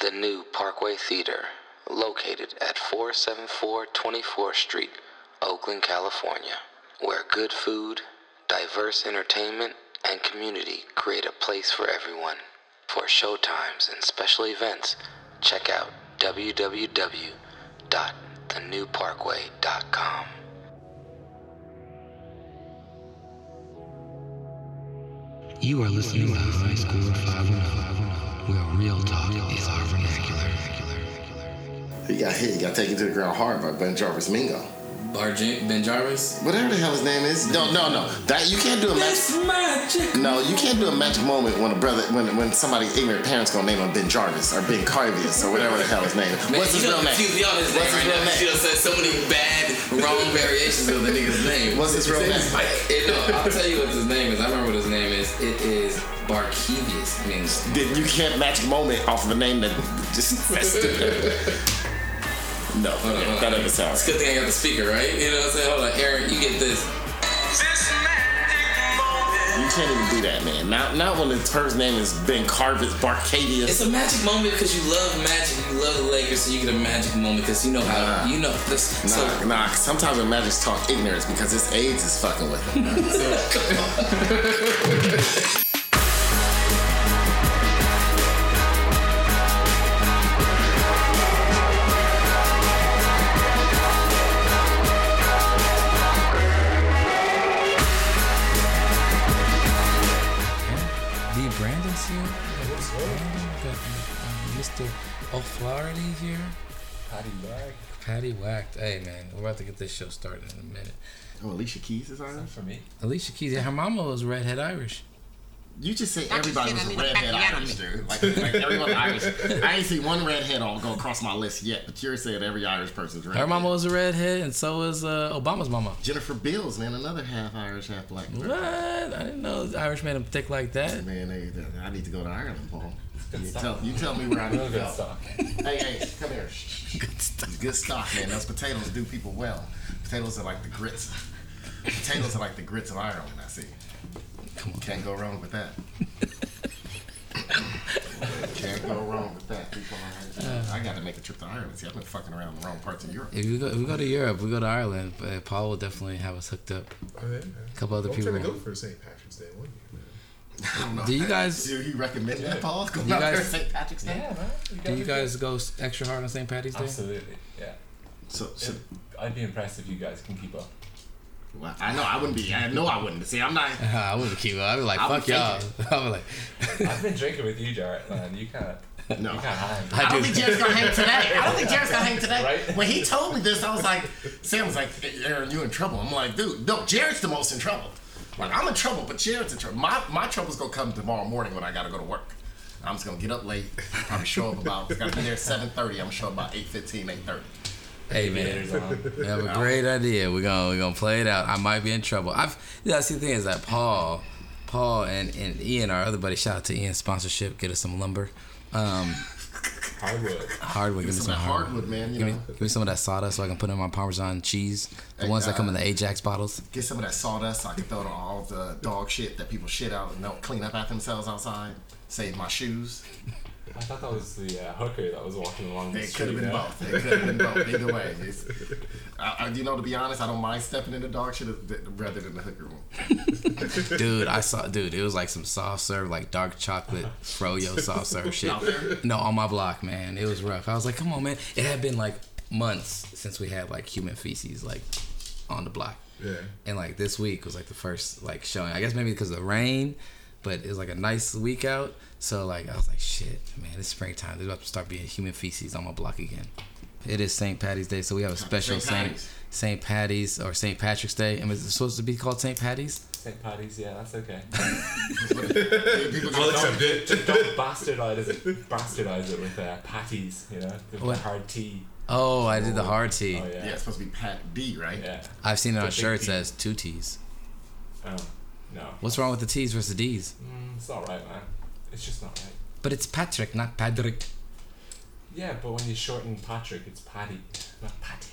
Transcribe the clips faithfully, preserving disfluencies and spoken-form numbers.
The new Parkway Theater, located at four seventy-four twenty-fourth Street, Oakland, California, where good food, diverse entertainment, and community create a place for everyone. For showtimes and special events, check out w w w dot the new parkway dot com. You are listening to High School five ten, where real talk is our vernacular. He got hit. He got taken to the ground hard by Ben Jarvis Mingo. Bar J- Ben Jarvis? Whatever the hell his name is. No, no, no. That you can't do a magic. magic. No, you can't do a magic moment when a brother, when when somebody's ignorant parents gonna name him Ben Jarvis or Ben Carvius or whatever the hell his name is. Man, what's his real name? Confuse me on his name right now. She done said so many bad, wrong variations of the nigga's name. What's his real name? It, no, I'll tell you what his name is. I remember what his name is. It is Barkevius. I mean, you can't magic moment off of a name that just that's stupid. No, hold on, hold on. That doesn't sound right. It's a good thing I got the speaker, right? You know what I'm saying? Hold on, Aaron, you get this. You can't even do that, man. Not, not when the person's name is Ben Carvis Barcadia. It's a magic moment because you love magic. You love the Lakers, so you get a magic moment because you know how. Nah. You know this. Nah, so, nah. Sometimes when Magic's talk ignorance because his AIDS is fucking with him. Come on. Brandon's here. Brandon. Got um, Mister Paul Flaherty here. Patty Bang. Patty Whacked. Hey, man, we're about to get this show started in a minute. Oh, Alicia Keys is Irish? For me. Alicia Keys. Yeah, her mama was redhead Irish. You just say everybody was a redhead Irish, dude. Like, like everyone Irish. I ain't seen one redhead all go across my list yet, but you're saying every Irish person's redhead. Her mama was a redhead, and so was uh, Obama's mama. Jennifer Beals, man, another half Irish, half black. What? I didn't know the Irish made them thick like that. Man, they, they, I need to go to Ireland, Paul. You tell, you tell me where I need to go. Hey, hey, come here. Good stock. Good stock, man. Those potatoes do people well. Potatoes are like the grits. Potatoes are like the grits of Ireland, I see. Come on. Can't go wrong with that. Can't go wrong with that. People uh, I got to make a trip to Ireland. See, I've been fucking around in the wrong parts of Europe. If we go, if we go to Europe, we go to Ireland. But Paul will definitely have us hooked up. Oh, yeah, yeah. A couple other I'm people. I'm trying to go for Saint Patrick's Day one year. I don't know. Do you guys? Do you recommend yeah. that, Paul? Go you out guys, there Saint Patrick's Day. Yeah, man. You do you guys good. go extra hard on Saint Paddy's Day? Absolutely. Yeah. So, so yeah, I'd be impressed if you guys can keep up. Well, I know I wouldn't be. I know I wouldn't. See, I'm not. Uh, I wouldn't keep up. I'd be like, fuck y'all. I'd be like, I've been drinking with you, Jared, man. You can't. No. You can't hang. I, I don't think Jared's gonna hang today. I don't think Jared's gonna hang today. Right? When he told me this, I was like, Sam was like, hey, Aaron, you in trouble? I'm like, dude, no, Jared's the most in trouble. Like, I'm in trouble, but Jared's in trouble. My my trouble's gonna come tomorrow morning when I gotta go to work. I'm just gonna get up late. Probably show up about. Gotta be there at seven thirty. I'm gonna show up about eight fifteen, eight thirty. Hey man, we have a great idea. We're gonna we're gonna play it out. I might be in trouble. I've that's the thing is that Paul, Paul and, and Ian, our other buddy. Shout out to Ian sponsorship. Get us some lumber. Um, hardwood. Hardwood. Give, give me some hardwood, hardwood man. You give, know? Me, give me some of that sawdust so I can put in my Parmesan cheese. The and, ones that uh, come in the Ajax bottles. Get some of that sawdust so I can throw it on all the dog shit that people shit out and don't clean up after themselves outside. Save my shoes. I thought that was the uh, hooker that was walking along the it street. It could have been now. both. It could have been both. Either way. It's, I, I, you know, to be honest, I don't mind stepping in the dog shit rather than the hooker one. Dude, I saw, dude, it was like some soft serve, like dark chocolate froyo soft serve shit. No, on my block, man. It was rough. I was like, come on, man. It had been like months since we had like human feces like on the block. Yeah. And like this week was like the first like showing. I guess maybe because of the rain. But it was like a nice week out, so like I was like, shit, man, it's springtime. There's about to start being human feces on my block again. It is Saint Paddy's Day, so we have a special Saint Saint Paddy's or Saint Patrick's Day. And is it supposed to be called Saint Paddy's? Saint Paddy's, yeah, that's okay. People well, don't, don't, just don't bastardize it, bastardize it with uh, patties, you know, the hard tea. Oh, I did the hard tea. Oh, yeah. yeah, it's supposed to be Pat D, right? Yeah. I've seen it on shirts tea. As two T's. Oh. No. What's wrong with the T's versus the D's? Mm, it's not right, man. It's just not right. But it's Patrick, not Patrick. Yeah, but when you shorten Patrick, it's Patty, not Patty.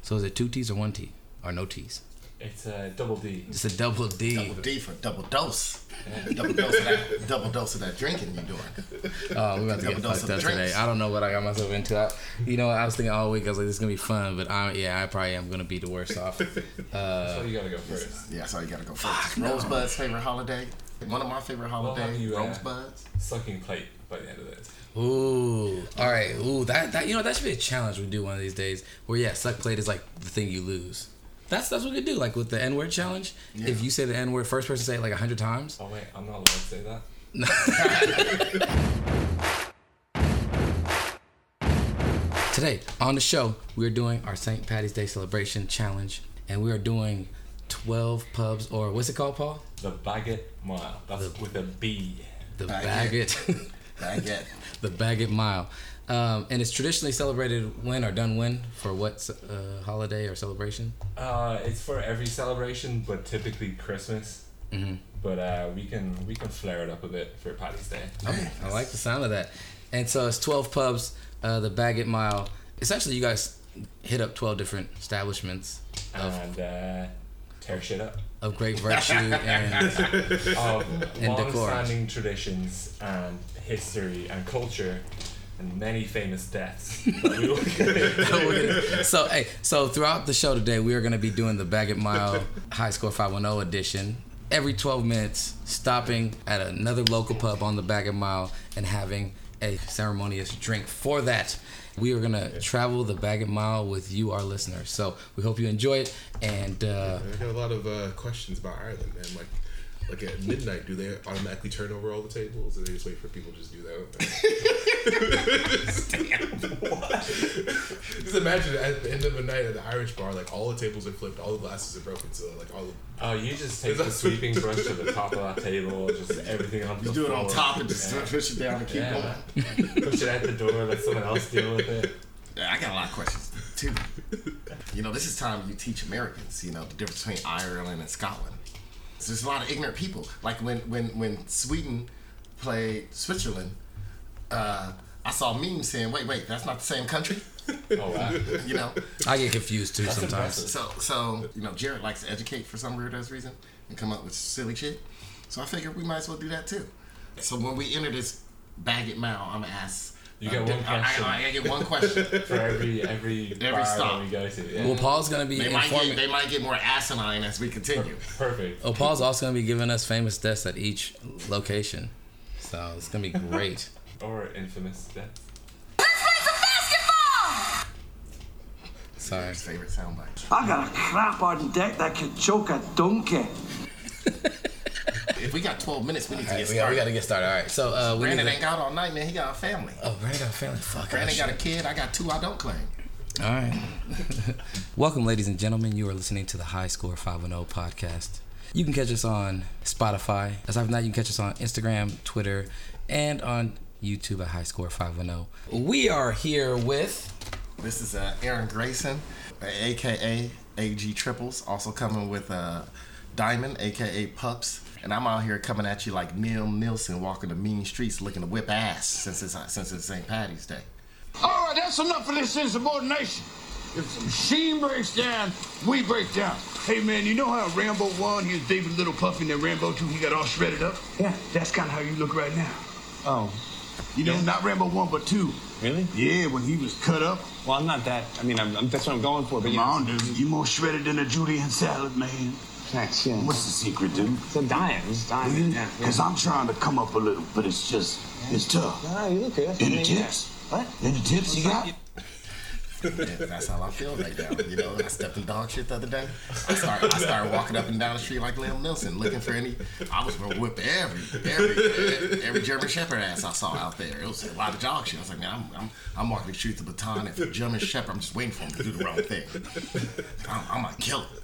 So is it two T's or one T? Or no T's? It's a double D. It's a double D. Double D for double dose. Yeah. Double dose of that. Double dose of that drinking you're doing. Oh, we're about to double get fucked up drinks. Today. I don't know what I got myself into. I, you know, I was thinking all week. I was like, this is gonna be fun, but I, yeah, I probably am gonna be the worst off. Uh, that's why you gotta go first. Yeah, that's why you gotta go first. Fuck, no. Rosebud's favorite holiday. One of my favorite holidays. You, uh, Rosebud's. Sucking plate by the end of this. Ooh, all right. Ooh, that that you know that should be a challenge we do one of these days. Where yeah, suck plate is like the thing you lose. That's that's what we do, like with the N-word challenge. Yeah. If you say the N-word, first person say it like a hundred times. Oh wait, I'm not allowed to say that. Today on the show, we're doing our Saint Paddy's Day celebration challenge, and we are doing twelve pubs, or what's it called, Paul? The Baggot Mile. That's the, with a B. The Baggot. Baggot. Baggot. The Baggot Mile. Um, and it's traditionally celebrated when or done when for what uh, holiday or celebration? Uh, it's for every celebration, but typically Christmas. Mm-hmm. But uh, we can we can flare it up a bit for Paddy's Day. Okay. I like the sound of that. And so it's twelve pubs, uh, the Baggot Mile. Essentially, you guys hit up twelve different establishments. Of, and uh, tear shit up. Of great virtue and, of and long-standing traditions and history and culture. Many famous deaths. so hey, so throughout the show today, we are going to be doing the Baggot Mile High School five ten edition. Every twelve minutes, stopping at another local pub on the Baggot Mile and having a ceremonious drink. For that, we are going to travel the Baggot Mile with you, our listeners. So we hope you enjoy it. And uh, I got a lot of uh, questions about Ireland, man. Like. Like at midnight, do they automatically turn over all the tables, or they just wait for people to just do that? Damn, what? Just imagine at the end of the night at the Irish bar, like all the tables are flipped, all the glasses are broken, so like all the. Oh, you just take the sweeping brush to the top of that table, just everything on the floor. You do it on top and just yeah. push it down and keep yeah. going. Push it at the door, let someone else deal with it. Yeah, I got a lot of questions too. You know, this is time you teach Americans, you know, the difference between Ireland and Scotland. There's a lot of ignorant people. Like when when, when Sweden played Switzerland, uh, I saw memes saying, "Wait, wait, that's not the same country." Oh wow! You know, I get confused too that's sometimes. Impressive. So so you know, Jared likes to educate for some weird ass reason and come up with silly shit. So I figured we might as well do that too. So when we enter this Baggot Mile, I'm gonna ask. You uh, get one question. I, I, I get one question for every every every stop we go to. Yeah. Well, Paul's gonna be. They might, get, they might get more asinine as we continue. Perfect. Well, Paul's also gonna be giving us famous deaths at each location, so it's gonna be great. Or infamous deaths. Let's play some basketball. Sorry. His favorite soundbite. I got a crap on deck that can choke a donkey. If we got twelve minutes, we need right, to get we started. Got, we got to get started. All right. So uh, we Brandon to... ain't out all night, man. He got a family. Oh, Brandon got a family. Fuck. Brandon got shit. a kid. I got two I don't claim. All right. Welcome, ladies and gentlemen. You are listening to the High Score five ten podcast. You can catch us on Spotify. Aside from that, you can catch us on Instagram, Twitter, and on YouTube at High Score five ten. We are here with... This is uh, Aaron Grayson, a k a. A G Triples, also coming with uh, Diamond, a k a. Pups. And I'm out here coming at you like Liam Neeson walking the mean streets looking to whip ass since it's since it's Saint Paddy's Day. All right, that's enough of this insubordination. If the machine breaks down, we break down. Hey, man, you know how Rambo one, he was David Little Puffy, and then Rambo two, he got all shredded up? Yeah, that's kind of how you look right now. Oh. You know, yeah. Not Rambo one, but two. Really? Yeah, when he was cut up. Well, I'm not that. I mean, I'm, I'm, that's what I'm going for. But come on, dude. You're more shredded than a Julian salad, man. What's the secret, dude? It's a diet. It's a diet. Because yeah, yeah. I'm trying to come up a little, but it's just, it's tough. No, you look good. Any tips? What? Any tips you got? Yeah, that's how I feel right now. You know, I stepped in dog shit the other day. I started, I started walking up and down the street like Liam Neeson, looking for any. I was going to whip every, every, every German Shepherd ass I saw out there. It was a lot of dog shit. I was like, man, I'm, I'm, I'm walking the street with a baton. If a German Shepherd, I'm just waiting for him to do the wrong thing. I'm, I'm going to kill him.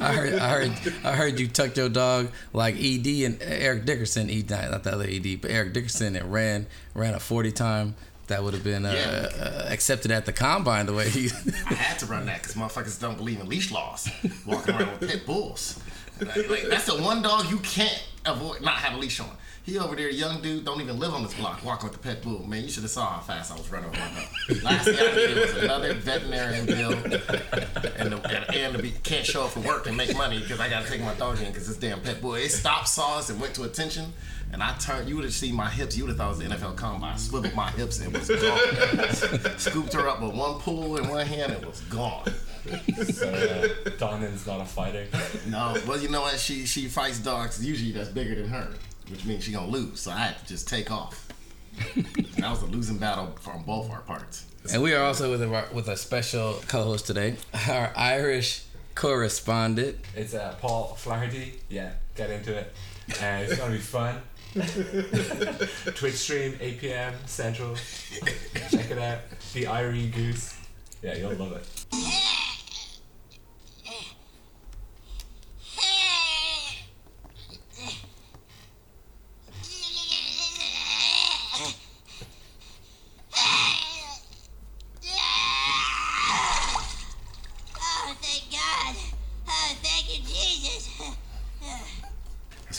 I heard, I heard, I heard you tucked your dog like E D and Eric Dickerson. E D, not the other E D, but Eric Dickerson. And ran, ran a forty time. That would have been uh, yeah. uh, accepted at the combine. The way he, I had to run that because motherfuckers don't believe in leash laws. Walking around with pit bulls. Like, like, that's the one dog you can't avoid not have a leash on. He over there, young dude, don't even live on this block, walking with the pet bull. Man, you should have saw how fast I was running over him. Last thing I did was another veterinarian bill, and the, and to be can't show up for work and make money because I got to take my dog in because this damn pet bull. It stopped, saw us, and went to attention. And I turned, you would have seen my hips, you would have thought it was the N F L combine. I swiveled my hips and it was gone. Scooped her up with one pull in one hand, it was gone. So, uh, Donan's not a fighter? No, well, you know what? She she fights dogs, usually that's bigger than her, which means she's going to lose. So I had to just take off. That was a losing battle from both our parts. And we are also with a, with a special co-host today, our Irish correspondent. It's uh, Paul Flaherty. Yeah, get into it. And it's going to be fun. Twitch stream, eight p.m. Central. Check it out. The Irene Goose. Yeah, you'll love it.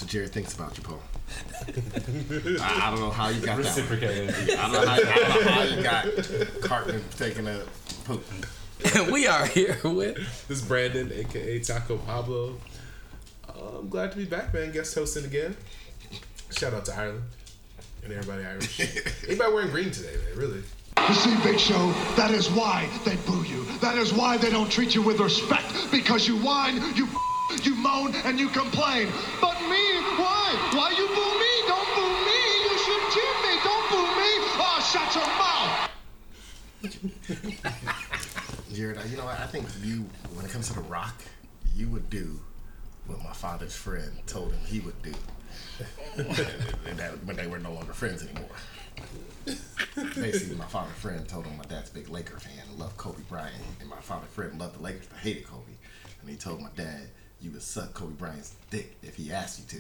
Jared thinks about you, Paul. I, I don't know how you got that. I don't know how, I don't know how you got Cartman taking a poop. We are here with this is Brandon, aka Taco Pablo. Uh, I'm glad to be back, man. Guest hosting again. Shout out to Ireland and everybody Irish. Everybody wearing green today, man. Really. You see, Big Show, that is why they boo you. That is why they don't treat you with respect, because you whine, you. You moan and you complain. But me, why? Why you boo me? Don't boo me. You should cheer me. Don't boo me. Oh, shut your mouth. Jared, you know, I think you, when it comes to The Rock, you would do what my father's friend told him he would do. And that, when they were no longer friends anymore. Basically, my father's friend told him my dad's a big Laker fan and loved Kobe Bryant. And my father's friend loved the Lakers but hated Kobe. And he told my dad, you would suck Kobe Bryant's dick if he asked you to.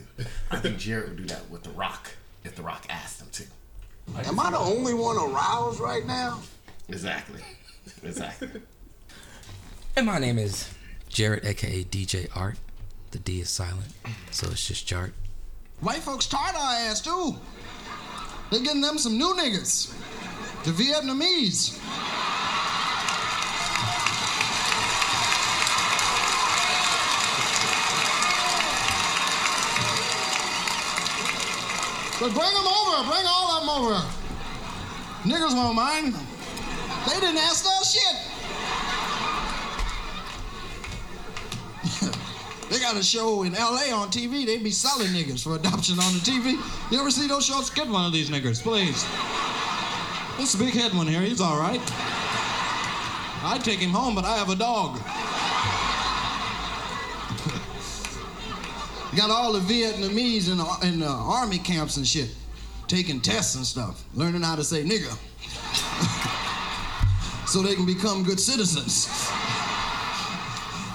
I think Jared would do that with The Rock if The Rock asked him to. I Am I the only one aroused right now? Exactly. Exactly. And my name is Jared, a k a. D J Art. The D is silent, so it's just Jart. White folks tired of our ass, too. They're getting them some new niggas. The Vietnamese. But bring them over. Bring all of them over. Niggas won't mind. They didn't ask us shit. They got a show in L A on T V. They be selling niggas for adoption on the T V. You ever see those shows? Get one of these niggas, please. This big head one here. He's all right. I'd take him home, but I have a dog. Got all the Vietnamese in the, in the army camps and shit, taking tests and stuff, learning how to say nigga, so they can become good citizens.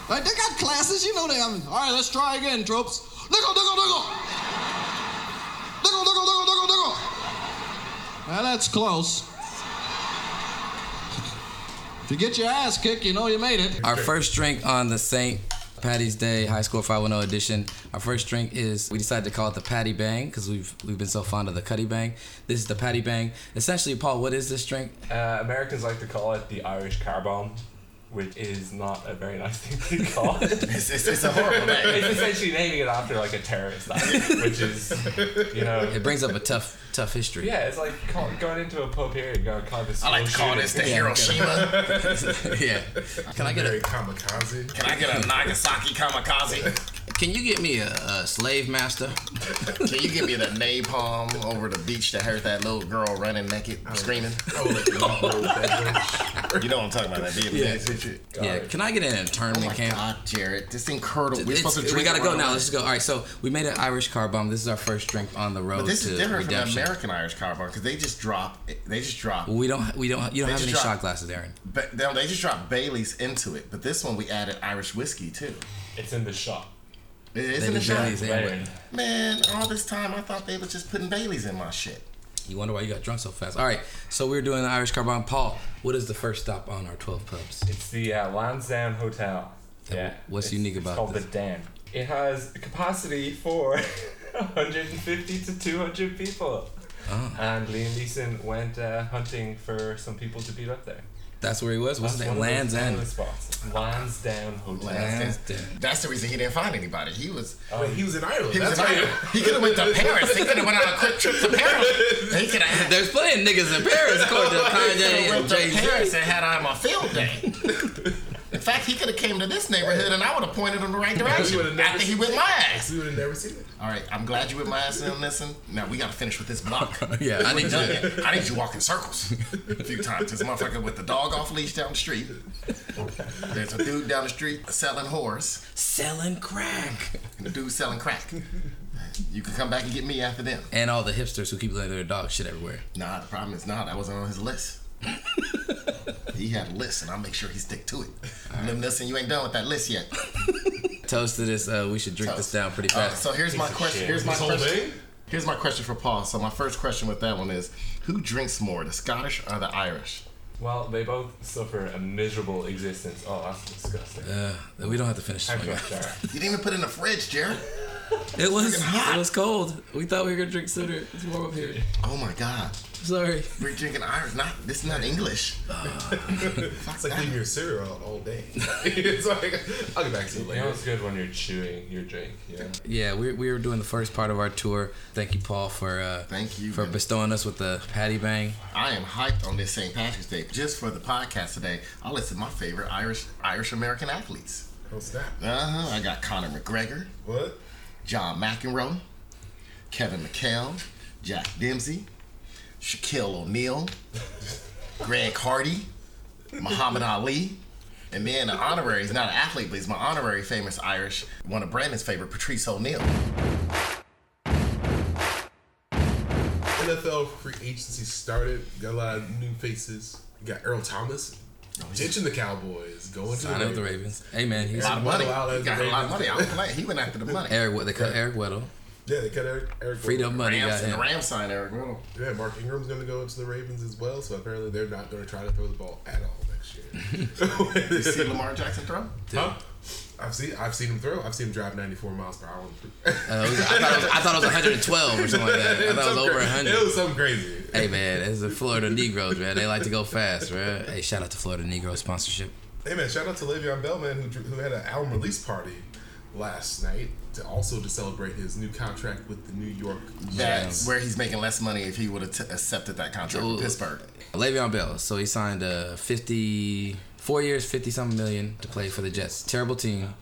Like, they got classes, you know they have. I mean, all right, let's try again, tropes. Nigga, nigga, nigga. Nigga, nigga, nigga, nigga, nigga. Well, that's close. If you get your ass kicked, you know you made it. Our first drink on the Saint Paddy's Day High School five ten edition. Our first drink is, we decided to call it the Patty Bang because we've we've been so fond of the Cutty Bang. This is the Patty Bang. Essentially, Paul, what is this drink? Uh, Americans like to call it the Irish Car Bomb, which is not a very nice thing to call it. it's, it's, it's a horrible name. It's essentially naming it after like a terrorist act, which is, you know. It brings up a tough, tough history. Yeah, it's like call, going into a pub here and going to call this. I like to call shooting. This the yeah, Hiroshima. yeah. Can I get a kamikaze? Can I get a Nagasaki kamikaze? Can you get me a, a slave master? Can you get me the napalm over the beach that hurt that little girl running naked, oh, screaming? Oh, oh. You know what I'm talking about, that Vietnamese. Yeah. God. Yeah, can I get an internment oh camp? God, Jared, this thing curdled. We're it's, supposed to drink. We gotta go now. Away. Let's just go. All right, so we made an Irish Car Bomb. This is our first drink on the road. But this to is different redemption. From the American Irish Car Bomb because they just drop. They just drop. We don't. We don't. You don't have any drop, shot glasses, Aaron. But no, they just drop Baileys into it. But this one we added Irish whiskey too. It's in the shop. It is they in the shop. Man, all this time I thought they were just putting Baileys in my shit. You wonder why you got drunk so fast. All right, so we're doing the Irish Car Bomb. Paul, what is the first stop on our twelve pubs? It's the uh, Lansdowne Hotel. And yeah. What's it's, unique about it's called this? Called the Dan. It has a capacity for one hundred fifty to two hundred people. Oh. And Liam Neeson went uh, hunting for some people to beat up there. That's where he was, wasn't it? Land's End. Land's Down Hotel. Land's Down. That's the reason he didn't find anybody. He was oh, he was in Ireland. He was in Ireland. He could have went to Paris. He could have went on a quick trip to Paris. He have, There's plenty of niggas in Paris according to Kanye and Jay-Z. He went to Paris and had him a field day. In fact, he could have came to this neighborhood and I would have pointed him the right direction. After he whipped my ass. We would have never seen it. All right, I'm glad you whipped my ass and listen. Now, we got to finish with this block. yeah, I need, you, I need you walking circles a few times. This motherfucker with the dog off leash down the street. There's a dude down the street selling whores. Selling crack. The dude selling crack. You can come back and get me after them. And all the hipsters who keep letting their dog shit everywhere. Nah, the problem is not. I wasn't on his list. He had a list, and I'll make sure he stick to it. Right. Listen, you ain't done with that list yet. Toast to this. Uh, we should drink Toast. this down pretty fast. Right, so here's Piece my question. Here's my question. Here's my question for Paul. So my first question with that one is, who drinks more, the Scottish or the Irish? Well, they both suffer a miserable existence. Oh, that's disgusting. Uh, we don't have to finish. This you didn't even put it in the fridge, Jared. It was hot. It was cold. We thought we were gonna drink sooner. It's warm up here. Oh my God. Sorry. We're drinking Irish. Not this is not English. Uh, it's like leaving your cereal out all day. It's like I'll get back to it later. You know, it's good when you're chewing your drink. Yeah. Yeah. We we were doing the first part of our tour. Thank you, Paul, for uh, thank you for man. bestowing us with the Patty Bang. I am hyped on this Saint Patrick's Day just for the podcast today. I listed my favorite Irish Irish American athletes. What's that? Uh huh. I got Conor McGregor. What? John McEnroe, Kevin McHale, Jack Dempsey, Shaquille O'Neal, Greg Hardy, Muhammad Ali, and then the honorary, he's not an athlete, but he's my honorary famous Irish, one of Brandon's favorite, Patrice O'Neal. N F L free agency started, got a lot of new faces. You got Earl Thomas. Oh, ditching the Cowboys, going Sign to the Ravens. Hey man, he's got a lot of money. He got a lot of money. I was playing. He went after the money. Eric, they cut yeah. Eric Weddle. Yeah, they cut Eric. Eric Freed up money. Rams, got him. The Rams signed Eric Weddle. Yeah, Mark Ingram's going to go into the Ravens as well. So apparently they're not going to try to throw the ball at all next year. You see Lamar Jackson throw? Dude. Huh? I've seen I've seen him throw. I've seen him drive ninety-four miles per hour. uh, I, thought it was, I thought it was one hundred twelve or something like that. I thought it was over one hundred. It was something crazy. Hey man, it's the Florida Negroes, man. They like to go fast, man. Hey, shout out to Florida Negro sponsorship. Hey man, shout out to Le'Veon Bell, man, who who had an album release party last night to also to celebrate his new contract with the New York Jets. That's where he's making less money if he would have t- accepted that contract with Pittsburgh. Le'Veon Bell, so he signed a fifty. Four years, fifty-something million to play for the Jets. Terrible team.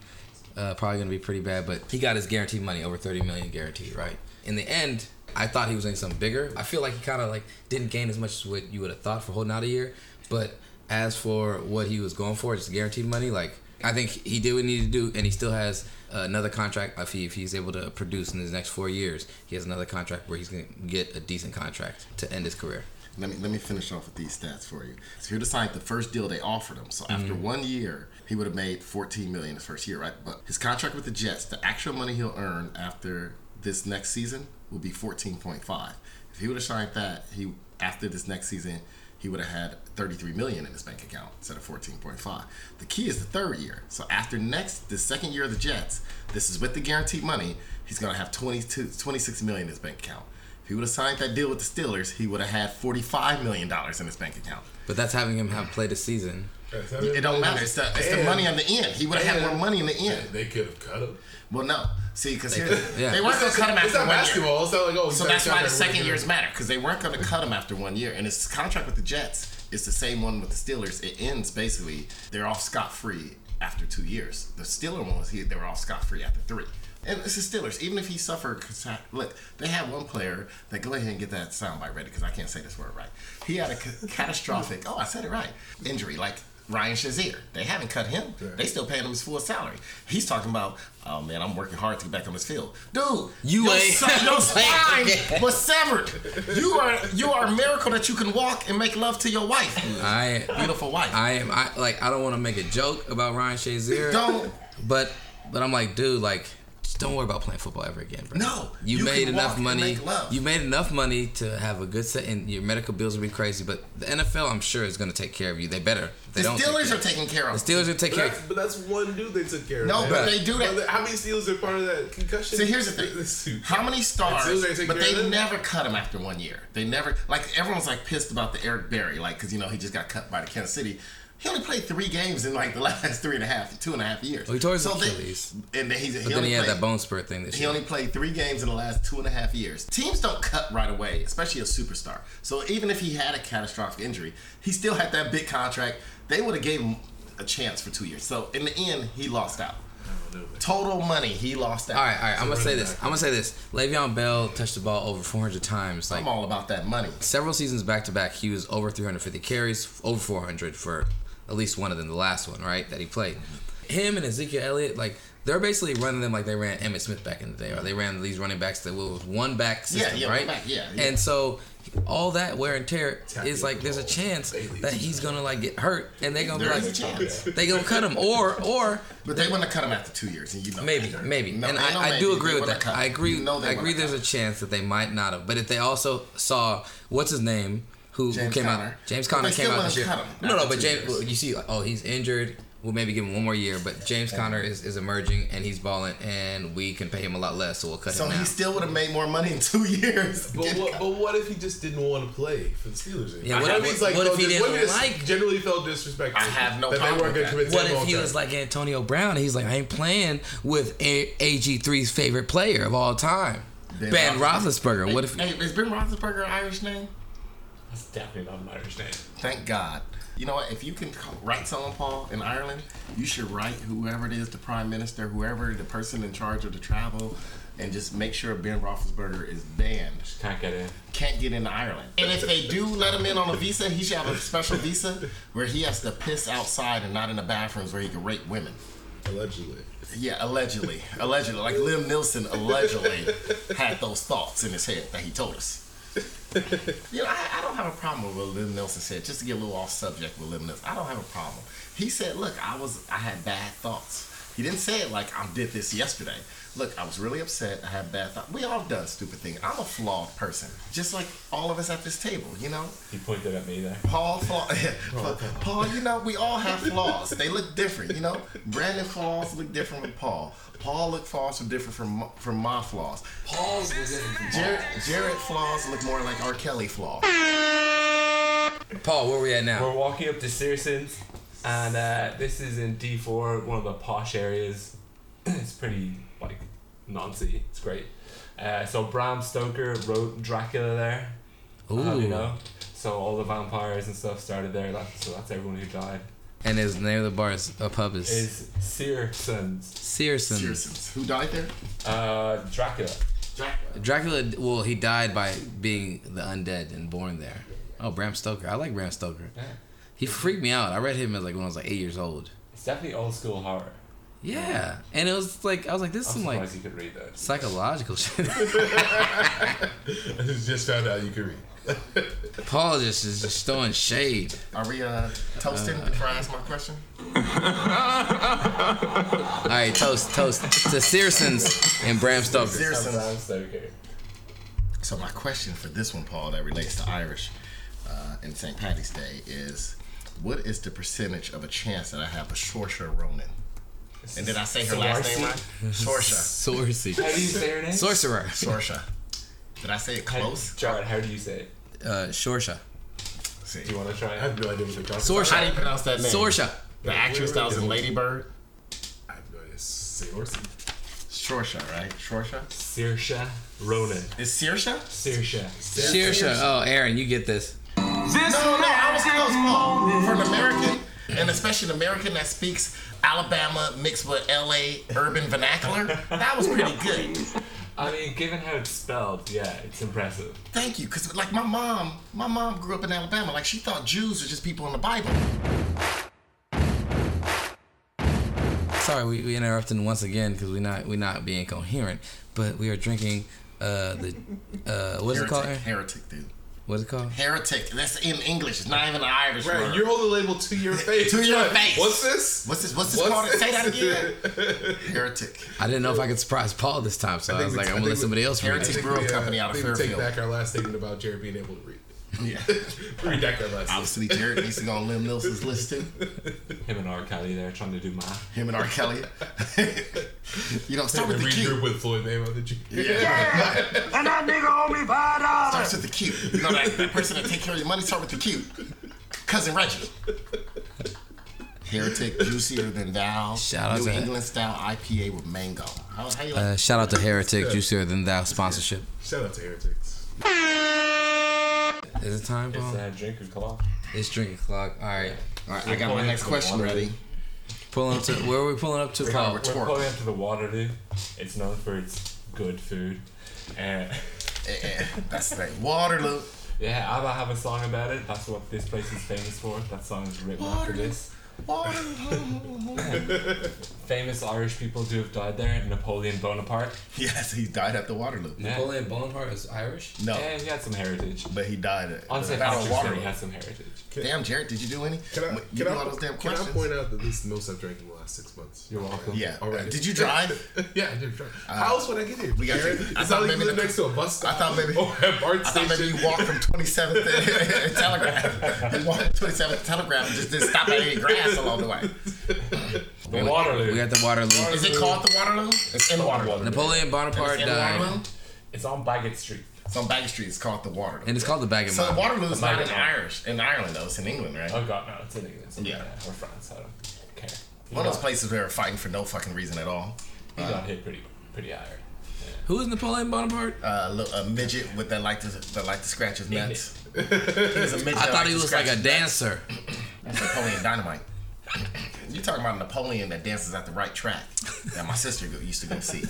Uh, probably going to be pretty bad, but he got his guaranteed money, over thirty million dollars guaranteed, right? In the end, I thought he was doing something bigger. I feel like he kind of like didn't gain as much as what you would have thought for holding out a year, but as for what he was going for, just guaranteed money, like I think he did what he needed to do, and he still has uh, another contract. If, he, if he's able to produce in his next four years, he has another contract where he's going to get a decent contract to end his career. Let me let me finish off with these stats for you. So he would have signed the first deal they offered him. So mm-hmm. after one year, he would have made fourteen million dollars his first year, right? But his contract with the Jets, the actual money he'll earn after this next season will be fourteen point five. If he would have signed that, he after this next season, he would have had thirty-three million dollars in his bank account instead of fourteen point five. The key is the third year. So after next the second year of the Jets, this is with the guaranteed money, he's going to have twenty-two, twenty-six million dollars in his bank account. If he would have signed that deal with the Steelers, he would have had forty-five million dollars in his bank account. But that's having him have played a season. It don't matter. It's the, it's the money on the end. He would have had more money in the end. They could have cut him. Well, no. See, because they, yeah. they weren't going to cut him after it's not one basketball. year. It's not like, oh, so that's why the second years matter, because they weren't going to cut him after one year. And his contract with the Jets is the same one with the Steelers. It ends, basically, they're off scot-free after two years. The Steelers one was he, they were off scot-free after three. And it's the Steelers. Even if he suffered, look, they had one player that go ahead and get that soundbite ready because I can't say this word right. He had a ca- catastrophic, oh, I said it right, injury like Ryan Shazier. They haven't cut him. Yeah. They still paying him his full salary. He's talking about, oh man, I'm working hard to get back on this field, dude. You your ain't son, your spine was severed. You are you are a miracle that you can walk and make love to your wife. I beautiful wife. I am. I like. I don't want to make a joke about Ryan Shazier. Don't. But but I'm like, dude, like. Just don't worry about playing football ever again, bro. No, you, you made enough money. You made enough money to have a good set, and your medical bills will be crazy. But the N F L, I'm sure, is going to take care of you. They better. They the don't Steelers are taking care of. The Steelers are taking care of. But that's one dude they took care of. No, man. But they do that. How many Steelers are part of that concussion? So here's the thing: how many stars? The but they never cut him after one year. They never like everyone's like pissed about the Eric Berry, like because you know he just got cut by the Kansas City. He only played three games in like the last three and a half, two and a half years. Well, he tore his so Achilles. They, and he, he but then he had played, that bone spur thing this he year. He only played three games in the last two and a half years. Teams don't cut right away, especially a superstar. So even if he had a catastrophic injury, he still had that big contract. They would have gave him a chance for two years. So in the end, he lost out. Total money, he lost out. All right, all right. I'm gonna say this. I'm gonna say this. Le'Veon Bell touched the ball over four hundred times. Like, I'm all about that money. Several seasons back to back, he was over three hundred fifty carries, over four hundred for at least one of them. The last one, right, that he played. Him and Ezekiel Elliott, like they're basically running them like they ran Emmitt Smith back in the day, or they ran these running backs that was one back system, yeah, yeah, right? Back, yeah, yeah. And so all that wear and tear is like there's a chance that he's gonna like get hurt, and they're gonna there be like, is a chance. They gonna cut him, or or. But they want to cut him after two years, and you know maybe that. maybe. No, and I, I maybe. do agree they with that. I agree. You know I agree. There's a chance that they might not have, but if they also saw what's his name who, who came Conner. out, James Conner came out this year. No, no, but James, well, you see, like, oh, he's injured. We'll maybe give him one more year, but James Conner is, is emerging and he's balling, and we can pay him a lot less, so we'll cut so him. So he still would have made more money in two years. But what, but what if he just didn't want to play for the Steelers anymore? Yeah, what, I mean, what, like, what if he didn't like? like generally felt disrespected. I have no problem with that. What, what if he time. was like Antonio Brown? And he's like, I ain't playing with A G three's favorite player of all time, Ben, Ben Roethlisberger. Roethlisberger. Hey, what if? Hey, is Ben Roethlisberger an Irish name? That's definitely not an Irish name. Thank God. You know what? If you can write someone, Paul, in Ireland, you should write whoever it is, the prime minister, whoever, the person in charge of the travel, and just make sure Ben Roethlisberger is banned. Can't get in. Can't get into Ireland. And if they do let him in on a visa, he should have a special visa where he has to piss outside and not in the bathrooms where he can rape women. Allegedly. Yeah, allegedly. Allegedly. Like Liam Neeson allegedly had those thoughts in his head that he told us. You know, I, I don't have a problem with what Liam Neeson said. Just to get a little off subject with Liam Neeson, I don't have a problem. He said, "Look, I was, I had bad thoughts." He didn't say it like I did this yesterday. Look, I was really upset. I had bad thoughts. We all done stupid things. I'm a flawed person, just like all of us at this table. You know. He pointed at me there. Paul, flaw- Paul, Paul. You know, we all have flaws. They look different. You know, Brandon flaws look different with Paul. Paul look flaws are different from from my flaws. Paul's look different from Jared, Jared flaws look more like R. Kelly flaws. Paul, where we at now? We're walking up to Searsons, and uh, this is in D four, one of the posh areas. It's pretty like nancy. It's great. Uh, so Bram Stoker wrote Dracula there. Ooh. Um, you know, so all the vampires and stuff started there. That, so that's everyone who died. And his name of the bar is a pub is, is Searsons. Searsons. Searsons. Who died there? Uh, Dracula. Dracula. Dracula. Well, he died by being the undead and born there. Oh, Bram Stoker. I like Bram Stoker. Yeah. He freaked me out. I read him as like when I was like eight years old. It's definitely old school horror. Yeah, and it was like I was like, this is some like you could read that. Psychological shit. I just found out you could read. Paul just is just throwing shade. Are we uh, toasting? Uh, Before I ask my question. All right, toast, toast to Searsons and Bram Stoker. Searsons. So my question for this one, Paul, that relates to Irish uh, and Saint Paddy's Day is, what is the percentage of a chance that I have a Saoirse Ronan? And did I say her Sorcy? last name right? Saoirse. Saoirse. How do you say her name? Sorcerer. Saoirse. Did I say it close? How, Jared, how do you say it? Uh, Saoirse. See. Do you want to try it? I have no idea what you're talking Saoirse. About. How do you pronounce that name? Saoirse. The yeah, actress that was in Lady Bird. I have no idea. Saoirse. Saoirse, right? Saoirse? Saoirse Ronan. Is Saoirse? Saoirse. Saoirse. Oh, Aaron, you get this. This no, no, I was close. For an American, and especially an American that speaks Alabama mixed with L A urban vernacular. That was pretty good. I mean, given how it's spelled, yeah, it's impressive. Thank you, because like my mom, my mom grew up in Alabama. Like she thought Jews were just people in the Bible. Sorry, we, we interrupted once again because we not we not being coherent, but we are drinking uh, the uh, what is it called? Heretic, dude. What's it called? Heretic. That's in English. It's not even an Irish right. word. You hold the label to your face. To your face. What's this? What's this? What's this What's called? This? Say that again. Heretic. I didn't know if I could surprise Paul this time, so I, I was like, I'm gonna let somebody else read it. Heretic Brewing Company out of Fairfield. Take back our last statement about Jared being able to read. Yeah. Read that our last. Obviously, Jared needs to go on Liam Nelson's list too. Him and R. Kelly there trying to do mine. Him and R. Kelly. You know, start with the Q. With Floyd Mayweather, did you? Yeah. yeah. And that nigga owe me five dollars. Starts with the Q. You know that, that person that take care of your money start with the Q. Cousin Reggie. Heretic, juicier than thou. Shout out New to New England that. Style I P A with mango. How, how you like? Uh, shout out to Heretic, juicier than thou sponsorship. Shout out to Heretics. Is it time, Paul? It's that drinking clock. It's drinking clock. All right. All right. I got my next question ready. Pulling up to where are we pulling up to, Paul? We're pulling up to the Waterloo. It's known for its good food. And that's the thing. Waterloo. Yeah, I have a song about it. That's what this place is famous for. That song is written after this. Famous Irish people who have died there. Napoleon Bonaparte. Yes, he died at the Waterloo. Yeah. Napoleon Bonaparte is Irish? No. Yeah, he had some heritage. But he died at On Saint Patrick's Day, he had some heritage. Can, damn, Jared, did you do any? Can I, you can do I, all those damn can questions? Can I point out that this is the most I've drank in the last six months? You're welcome. Yeah. All right. Uh, did you drive? Yeah, I did drive. Uh, How else would I get here? We got Jared, I it's not like you live next to a bus stop. I thought maybe, or a bar I thought maybe you walked from twenty-seventh and Telegraph. You walked from twenty-seventh and Telegraph and just didn't stop at any grass along the way. The Waterloo. We got the Waterloo. Waterloo. Is it called the Waterloo? It's in Waterloo. Waterloo. Napoleon Bonaparte it's died. Waterloo? It's on Baggot Street. It's on Baggot Street. It's called the Waterloo. And it's called the Baggot Mile. So Waterloo is not in Irish, in Ireland though. It's in England, right? Oh God, no, it's in England. It's in yeah, or France. I don't care. You One of those places where they're fighting for no fucking reason at all. He uh, got hit pretty, pretty hard. Yeah. Who is Napoleon Bonaparte? Uh, a midget with that like to that like to scratch his nuts. He was a midget. I thought he looked like a dancer. That's Napoleon Dynamite. You're talking about Napoleon that dances at the right track that my sister used to go see.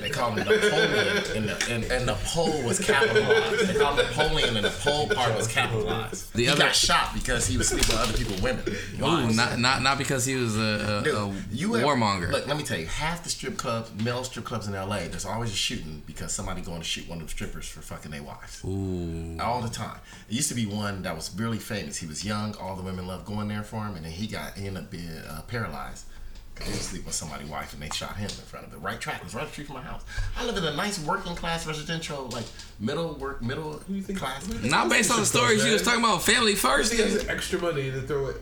They called him Napoleon, and the, and, and the pole was capitalized. They called him Napoleon, and the pole part was capitalized. The he other... got shot because he was sleeping with other people's women. Ooh, not, not not because he was a, a, Dude, a you ever, warmonger. Look, let me tell you, half the strip clubs, male strip clubs in L A, there's always a shooting because somebody going to shoot one of the strippers for fucking their wives. Ooh. All the time. There used to be one that was really famous. He was young. All the women loved going there for him, and then he got he ended up being uh, paralyzed. He was sleeping with somebody's wife and they shot him in front of the right track. It was right street from my house. I live in a nice working class residential, like middle work, middle class. Not based on the stories you was talking about, family first. He has extra money to throw it.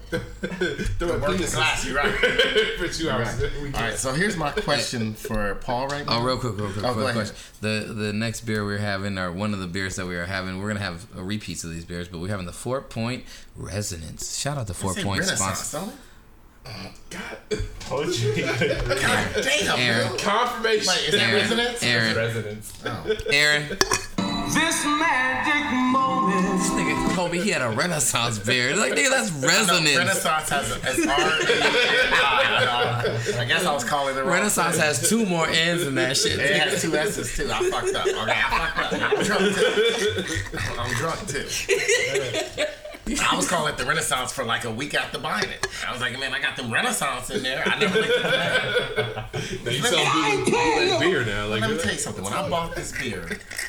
Throw it working class, you're right. For two hours. All right, so here's my question for Paul right now. Oh, real quick, real quick. Oh, quick question. The, the next beer we're having, or one of the beers that we are having, we're going to have a repeat of these beers, but we're having the Four Point Resonance. Shout out to Four Point sponsor. God, oh, God damn, Aaron. Confirmation. Like, is that resonance? Aaron. Resonance. Oh. Aaron. This magic moment. This nigga told me he had a Renaissance beard. Like, nigga, that's resonance. No, Renaissance has an R. I guess I was calling it wrong. Renaissance has two more N's in that shit. It has two S's too. I fucked up. Okay, I fucked up. I'm drunk too. I'm drunk too. I was calling it the Renaissance for like a week after buying it. I was like, man, I got the Renaissance in there. I never looked at that. Now you sell that beer now. Like, let me tell you something. When I bought this beer,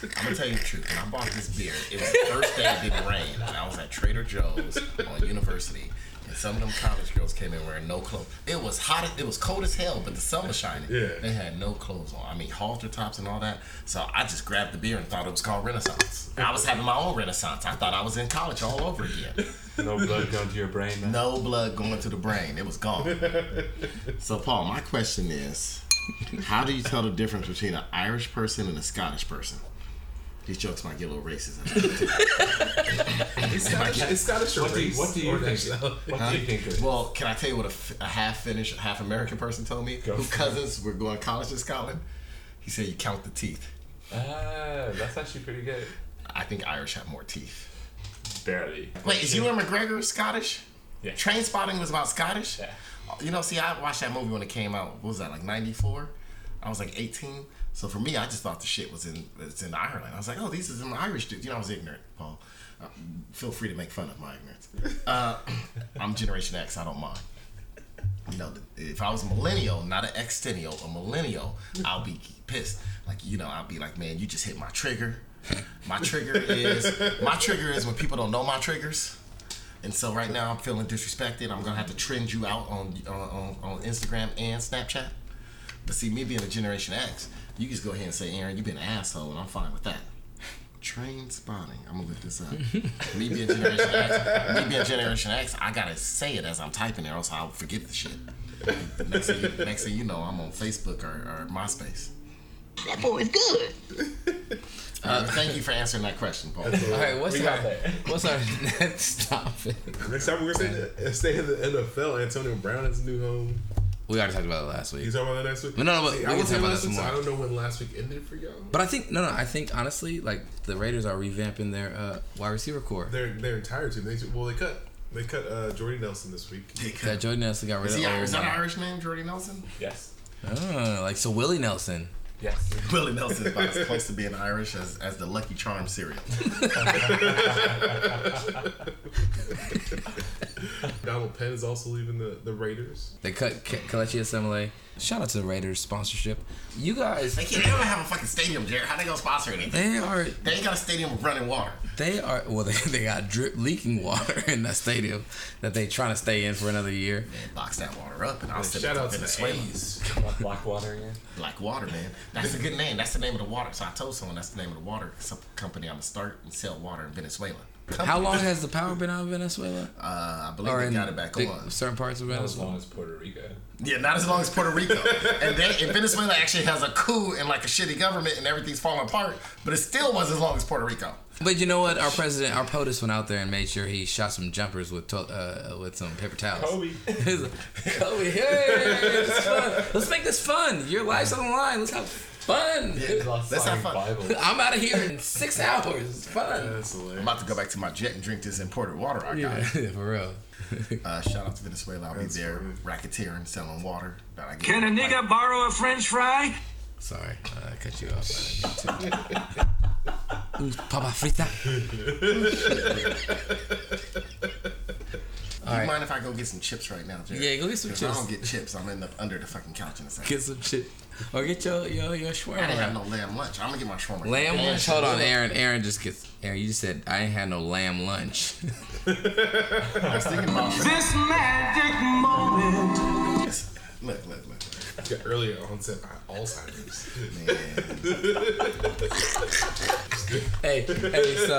I'm going to tell you the truth. When I bought this beer, it was the first day it didn't rain. And I was at Trader Joe's on University. And some of them college girls came in wearing no clothes. It was hot. It was cold as hell, but the sun was shining. Yeah. They had no clothes on. I mean, halter tops and all that. So I just grabbed the beer and thought it was called Renaissance. I was having my own Renaissance. I thought I was in college all over again. No blood going to your brain, man. No blood going to the brain. It was gone. So, Paul, my question is, how do you tell the difference between an Irish person and a Scottish person? These jokes might get a little racist. It's not, get, it's not a sure what race. Do, what do you think? What huh? do you think? Well, can I tell you what a, a half Finnish, half American person told me? Go who cousins it. Were going to college in Scotland? He said, "You count the teeth." Ah, uh, that's actually pretty good. I think Irish have more teeth. Barely. Wait, is Ewan McGregor Scottish? Yeah. Train Spotting was about Scottish. Yeah. You know, see, I watched that movie when it came out. What was that, like ninety-four? I was like eighteen. So for me, I just thought the shit was in it's in Ireland. I was like, oh, these is an Irish dude. You know, I was ignorant, Paul. Uh, feel free to make fun of my ignorance. Uh, I'm Generation X. I don't mind. You know, if I was a millennial, not an Xennial, a millennial, I'll be pissed. Like, you know, I'll be like, man, you just hit my trigger. My trigger is my trigger is when people don't know my triggers. And so right now I'm feeling disrespected. I'm gonna have to trend you out on on, on Instagram and Snapchat. But see, me being a Generation X, you just go ahead and say, Aaron, you've been an asshole, and I'm fine with that. Train spotting. I'm gonna look this up. me being Generation X, me being Generation X, I gotta say it as I'm typing there, else I'll forget the shit. The next thing, the next thing you know, I'm on Facebook or, or MySpace. That boy is good. Uh, thank you for answering that question, Paul. All right, what's our, got, what's our next topic? Next topic, we're going to stay in the N F L. Antonio Brown has a new home. We already talked about it last week. You talking about that last week? No, no, but See, we I can talk about this more. I don't know when last week ended for y'all. But I think, no, no, I think, honestly, like, the Raiders are revamping their uh, wide receiver core. Their, their entire team. They, well, they cut. They cut uh, Jordy Nelson this week. They cut. That Jordy Nelson got rid is of. He, oh, is that an Irish name, Jordy Nelson? Yes. Oh, like, so Willie Nelson. Yes. Willie Nelson is about as close to being Irish as, as the Lucky Charms cereal. Donald Penn is also leaving the, the Raiders. They cut K- Kelechi Osemele. Shout out to the Raiders sponsorship. You guys. They can't ever have a fucking stadium, Jared. How they gonna sponsor anything? They are. They ain't got a stadium with running water. They are. Well, they, they got drip leaking water in that stadium that they trying to stay in for another year. Man, box that water up and I'll send it to Venezuela. Black water again. Black water, man. That's a good name. That's the name of the water. So I told someone that's the name of the water company I'm gonna start and sell water in Venezuela. Company. How long has the power been out of Venezuela? Uh, I believe or they got it back big, on. Certain parts of Venezuela. Not as long as Puerto Rico. Yeah, not as long as Puerto Rico. and, they, and Venezuela actually has a coup and like a shitty government and everything's falling apart, but it still was as long as Puerto Rico. But you know what? Our president, our POTUS went out there and made sure he shot some jumpers with to- uh, with some paper towels. Kobe. Kobe, hey, it's fun. Let's make this fun. Your life's on the line. Let's have fun. Yeah, let's have fun. Bible. I'm out of here in six hours. It's fun. Yeah, I'm about to go back to my jet and drink this imported water I got. Yeah, for real. Uh, shout out to Venezuela. I'll that's be there funny. Racketeering, selling water. That I get. Can a nigga borrow a French fry? Sorry, uh, I cut you off. Papa Frita. Do you right. mind if I go get some chips right now, Jared? Yeah, go get some chips. I don't get chips. I'm in the, under the fucking couch in a second. Get some chips. Or get your your, your shawarma. I didn't have no lamb lunch. I'm going to get my shawarma. Lamb lunch? lunch? Hold on, Aaron. Aaron just gets... Aaron, you just said, I ain't had no lamb lunch. I was thinking about this magic moment. Yes. Look, look, look. Yeah, earlier onset Alzheimer's. Man. hey, hey, so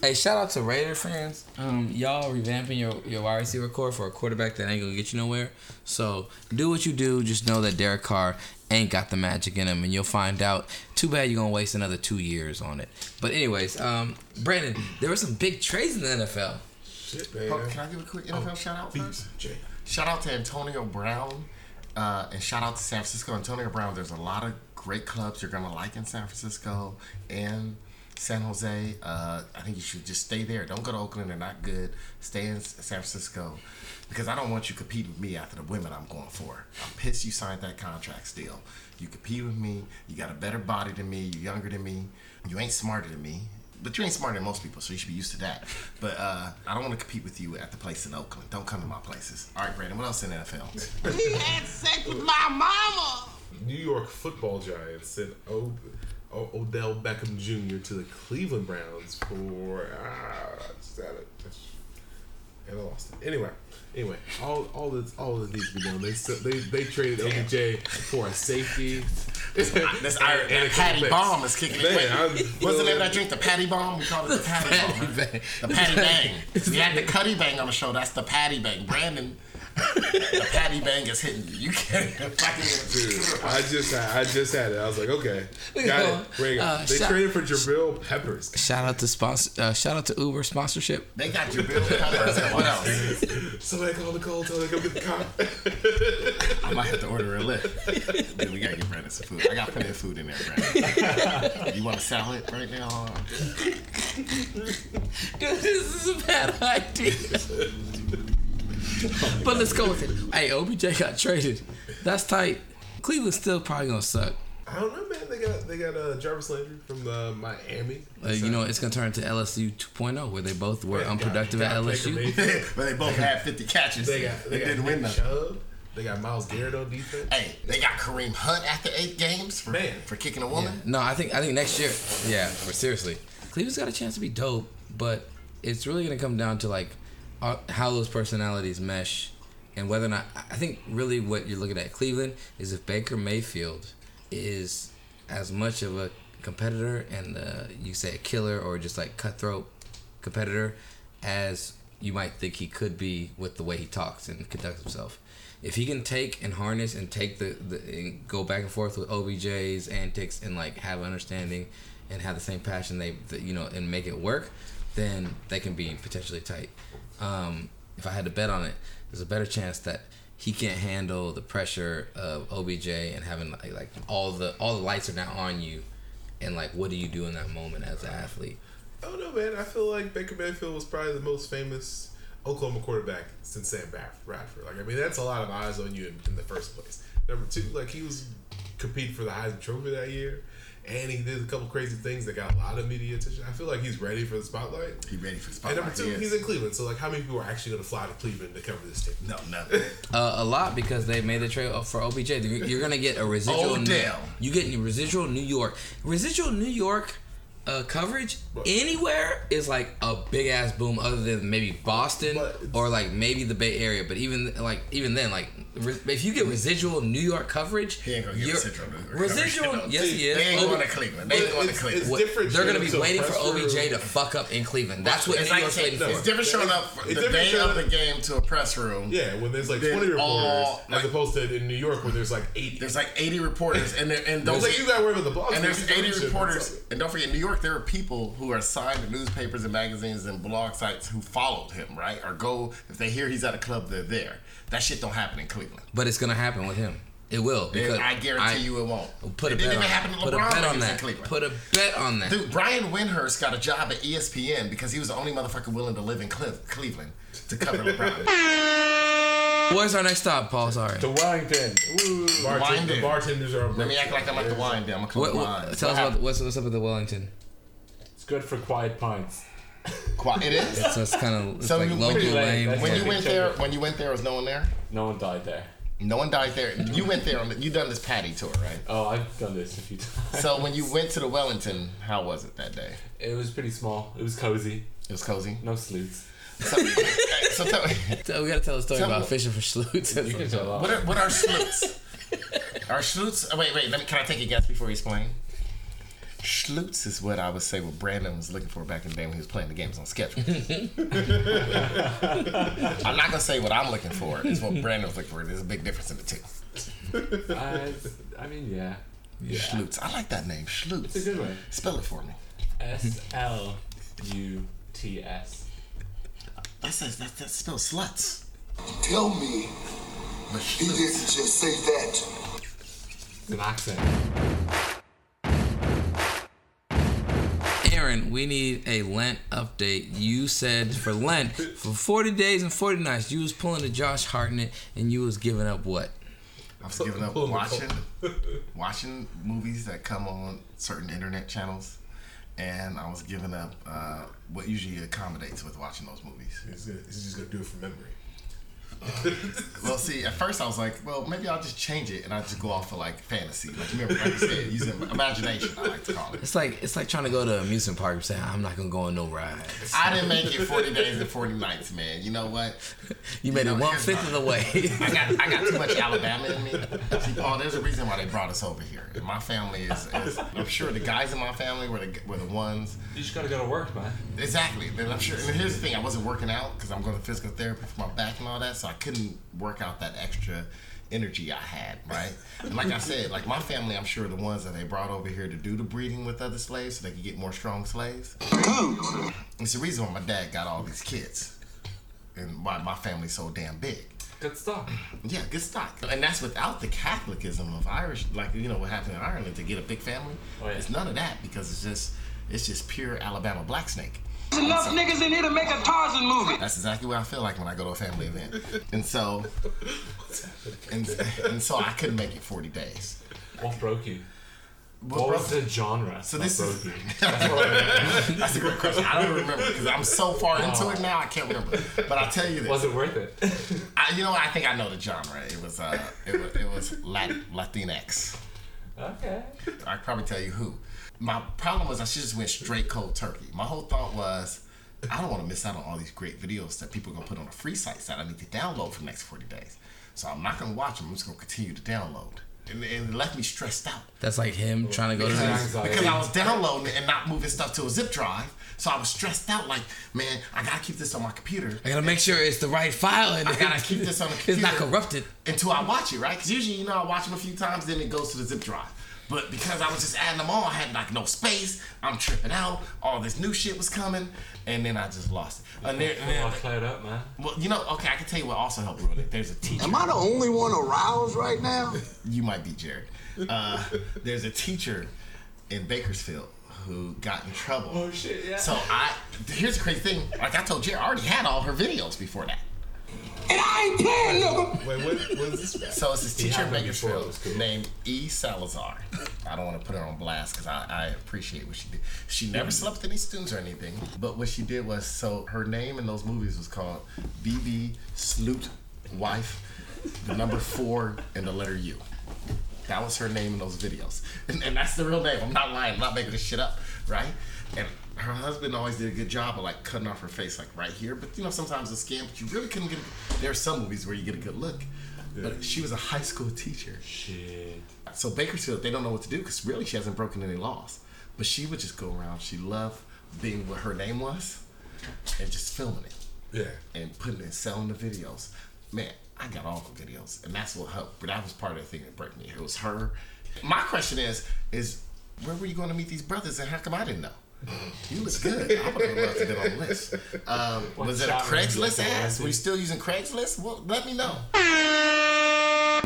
hey, shout out to Raider fans. Um, y'all revamping your your wide receiver core for a quarterback that ain't gonna get you nowhere. So do what you do. Just know that Derek Carr ain't got the magic in him, and you'll find out. Too bad you're gonna waste another two years on it. But anyways, um, Brandon, there were some big trades in the N F L. Shit, man. Oh, can I give a quick N F L oh, shout out first? Jay. Shout out to Antonio Brown. Uh, and shout out to San Francisco. Antonio Brown, there's a lot of great clubs you're going to like in San Francisco and San Jose. Uh, I think you should just stay there. Don't go to Oakland. They're not good. Stay in San Francisco because I don't want you competing with me after the women I'm going for. I'm pissed you signed that contract still. You compete with me. You got a better body than me. You're younger than me. You ain't smarter than me. But you ain't smarter than most people, so you should be used to that. But uh, I don't want to compete with you at the place in Oakland. Don't come to my places. All right, Brandon, what else in the N F L? He had sex with my mama! New York football Giants sent o- o- Odell Beckham Junior to the Cleveland Browns for... Ah, just had it. And I lost it. Anyway, anyway, all all this all this needs to be done. They they they traded O B J for a safety. That's Irish. And Patty Bomb is kicking man, it. Wait, what's the name of that drink? The Patty Bomb. We call it the Patty Bomb. Right? The Patty Bang. We had the Cuddy Bang on the show. That's the Patty Bang. Brandon. The Patty Bang is hitting you. You can't even fucking. Dude, I just, I, I just had it. I was like, okay, got it. Bring it. Uh, they shout, traded for Jabril Peppers. Shout out to sponsor. Uh, shout out to Uber sponsorship. They got Jabril Peppers. And what else? Somebody call the call. Tell them to come get the cop. I might have to order a lift. Dude, we gotta get Brandon some food. I got plenty of food in there, Brandon. You want a salad right now? Dude, this is a bad idea. Oh but let's go with it. Hey, O B J got traded. That's tight. Cleveland's still probably gonna suck. I don't know, man. They got they got uh, Jarvis Landry from uh, Miami. Uh, you know, it's gonna turn into L S U two point oh, where they both were yeah, unproductive got, at L S U, but they both they had got, fifty catches. They, got, they, they got didn't win nothing. They got Myles Garrett on defense. Hey, they got Kareem Hunt after eight games for, Man. for kicking a woman. Yeah. No, I think I think next year, yeah, for seriously. Cleveland's got a chance to be dope, but it's really going to come down to like how those personalities mesh and whether or not. I think really what you're looking at Cleveland is if Baker Mayfield is as much of a competitor and uh, you say a killer or just like cutthroat competitor as you might think he could be with the way he talks and conducts himself. If he can take and harness and take the, the and go back and forth with O B J's antics and like have understanding and have the same passion they the, you know and make it work, then they can be potentially tight. Um, if I had to bet on it, there's a better chance that he can't handle the pressure of O B J and having like, like all the all the lights are now on you, and like what do you do in that moment as an athlete? I don't know, man. I feel like Baker Mayfield was probably the most famous Oklahoma quarterback since Sam Bradford. Like, I mean, that's a lot of eyes on you in, in the first place. Number two, like, he was competing for the Heisman Trophy that year, and he did a couple crazy things that got a lot of media attention. I feel like he's ready for the spotlight. He's ready for the spotlight. And number two, yes. he's in Cleveland. So, like, how many people are actually going to fly to Cleveland to cover this team? No, nothing. uh, a lot because they made the trade for O B J. You're going to get a residual. Odell. New, you get residual New York. Residual New York. Uh, coverage but, anywhere is like a big ass boom, other than maybe Boston or like maybe the Bay Area. But even like even then, like re- if you get residual New York coverage, he ain't gonna get residual. New York residual, coverage, yes, he is. They ain't going to Cleveland. They ain't going to Cleveland. It's different. They're gonna be waiting for O B J to fuck up in Cleveland. That's what New York's waiting for. It's different showing up the day of the game to a press room. Yeah, when there's like twenty reporters, as opposed to in New York where there's like eighty. There's like eighty reporters, and and don't forget you gotta worry about the blog. And there's eighty reporters, and don't forget New York. There are people who are signed to newspapers and magazines and blog sites who followed him, right? Or go, if they hear he's at a club, they're there. That shit don't happen in Cleveland. But it's going to happen with him. It will. Because I guarantee I, you it won't. Put a bet on that. Put a bet on that. Put a bet on that. Dude, Brian Windhorst got a job at E S P N because he was the only motherfucker willing to live in Cleveland to cover LeBron. Where's our next stop, Paul? Sorry. The Wellington. Ooh. Bartend- the bartenders are. Let me act like I'm at the wine down. I'm gonna come wine. Tell us about what's what's up at the Wellington. It's good for quiet pints. Quiet. It is. So it's kind of it's so like local lane. When you went there, when you went there, was no one there? No one died there. No one died there. You went there. On the, you done this Patty tour, right? Oh, I've done this a few times. So when you went to the Wellington, how was it that day? It was pretty small. It was cozy. It was cozy. No sleuths. So, so tell me, so we gotta tell a story tell about me. fishing for schlutes. What are what are schlutes? Are schlutes? Oh, wait, wait. Let me. Can I take a guess before you explain? Schlutes is what I would say what Brandon was looking for back in the day when he was playing the games on schedule. I'm not gonna say what I'm looking for. It's what Brandon was looking for. There's a big difference in the two. Uh, I mean, yeah. yeah. Schlutes. I like that name. Schlutes. It's a good one. Spell it for me. S L U T S. That says that that spells sluts. Tell me, but he didn't just say that. It's an accent. Aaron, we need a Lent update. You said for Lent, for forty days and forty nights, you was pulling a Josh Hartnett, and you was giving up what? I was giving up watching, watching movies that come on certain internet channels. And I was giving up uh, what usually accommodates with watching those movies. He's, gonna, he's just going to do it from memory. Um, well, see, at first I was like, well, maybe I'll just change it and I'll just go off for like fantasy. Like, remember, like you said, using imagination, I like to call it. It's like it's like trying to go to an amusement park and saying, I'm not going to go on no rides. I didn't make it forty days and forty nights, man. You know what? You, you made know, it one fifth of the way. I got I got too much Alabama in me. See, Paul, there's a reason why they brought us over here. And my family is, is, I'm sure the guys in my family were the, were the ones. You just got to go to work, man. Exactly. And I'm sure. And here's the thing, I wasn't working out because I'm going to physical therapy for my back and all that. So I couldn't work out that extra energy I had, right? And like I said, like my family, I'm sure the ones that they brought over here to do the breeding with other slaves so they could get more strong slaves. It's the reason why my dad got all these kids and why my family's so damn big. Good stock. Yeah, good stock. And that's without the Catholicism of Irish, like, you know, what happened in Ireland to get a big family. Oh, yeah. It's none of that because it's just, it's just pure Alabama black snake. There's enough niggas in here to make a Tarzan movie. That's exactly what I feel like when I go to a family event. And so, and, and so I couldn't make it forty days. What broke you? What, what was the genre? So this is that's a good question. I don't remember because I'm so far into oh. it now I can't remember. But I'll tell you this: was it worth it? I, you know, I think I know the genre. It was uh, it was it was Latinx. Okay. I can probably tell you who. My problem was I should just went straight cold turkey. My whole thought was I don't want to miss out on all these great videos that people are gonna put on the free sites that I need to download for the next forty days. So I'm not gonna watch them. I'm just gonna continue to download. And it left me stressed out. That's like him trying to go because, to because I was downloading and not moving stuff to a zip drive, so I was stressed out. Like, man, I gotta keep this on my computer. I gotta make sure it's the right file, and I gotta keep this on the computer. It's not corrupted until I watch it, right? Because usually, you know, I watch them a few times, then it goes to the zip drive. But because I was just adding them all, I had like no space. I'm tripping out. All this new shit was coming, and then I just lost it. And there, and then, all cleared up, man. Well, you know, okay, I can tell you what also helped ruin it. There's a teacher. Am I the only one aroused right now? You might be, Jared. Uh, there's a teacher in Bakersfield who got in trouble. Oh shit! Yeah. So I here's the crazy thing. Like I told Jared, I already had all her videos before that. And I ain't playing, nigga. Wait, what, what is this? So it's this teacher in Bakersfield named E. Salazar. I don't want to put her on blast because I, I appreciate what she did. She never slept with any students or anything. But what she did was, so her name in those movies was called B B. Sloot Wife, the number four, and the letter U. That was her name in those videos. And, and that's the real name. I'm not lying. I'm not making this shit up, right? And her husband always did a good job of like cutting off her face like right here, but you know sometimes it's a scam, but you really couldn't get a, there are some movies where you get a good look. Yeah. But she was a high school teacher. Shit. So Bakersfield, they don't know what to do because really she hasn't broken any laws. But she would just go around. She loved being what her name was and just filming it. Yeah. And putting it and selling the videos. Man, I got all the videos and that's what helped. But that was part of the thing that broke me. It was her. My question is, is where were you going to meet these brothers and how come I didn't know? You look good. I would have loved to get on the list. Um, was it a Craigslist ass? Were you still using Craigslist? Well, let me know.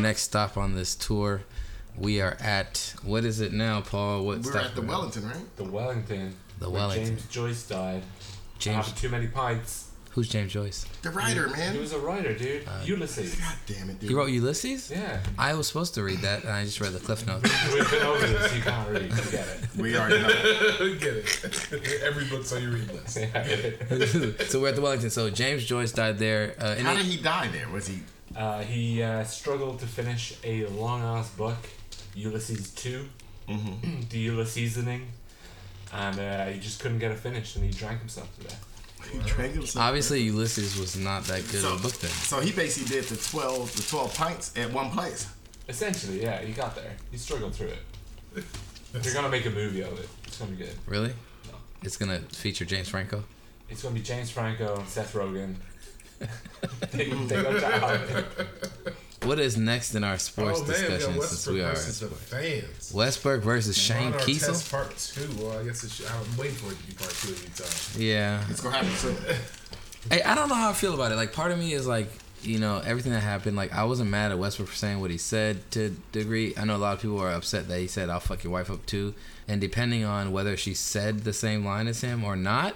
Next stop on this tour, we are at, what is it now, Paul? What We're stop at the Wellington, at? right? The Wellington. The Wellington. James Joyce died. James. After too many pints. Who's James Joyce? The writer, he, man. He was a writer, dude. Uh, Ulysses. God damn it, dude. He wrote Ulysses? Yeah. I was supposed to read that, and I just read the Cliff Notes. We've been over this. You can't read. You get it. We already know. Get it. Every book's on your read list. Yeah. So we're at the Wellington. So James Joyce died there. Uh, How did he die there? Was he? Uh, he uh, struggled to finish a long-ass book, Ulysses two, mm-hmm. the Ulyssesening, and uh, he just couldn't get it finished, and he drank himself to death. He drank himself. Obviously, Ulysses was not that good so, of a book then. So he basically did the twelve, the twelve pints at one place. Essentially, yeah, he got there. He struggled through it. They're gonna make a movie of it. It's gonna be good. Really? No. It's gonna feature James Franco. It's gonna be James Franco and Seth Rogen. they, they got that What is next in our sports oh, man, discussion yeah, since we are versus the fans. Westbrook versus Shane Kiesel? Part two. Well, I guess it should, I'm waiting for it to be part two every time. Yeah. It's gonna happen soon. Hey, I don't know how I feel about it. Like, part of me is like, you know, everything that happened. Like, I wasn't mad at Westbrook for saying what he said to a degree. I know a lot of people are upset that he said, "I'll fuck your wife up too." And depending on whether she said the same line as him or not,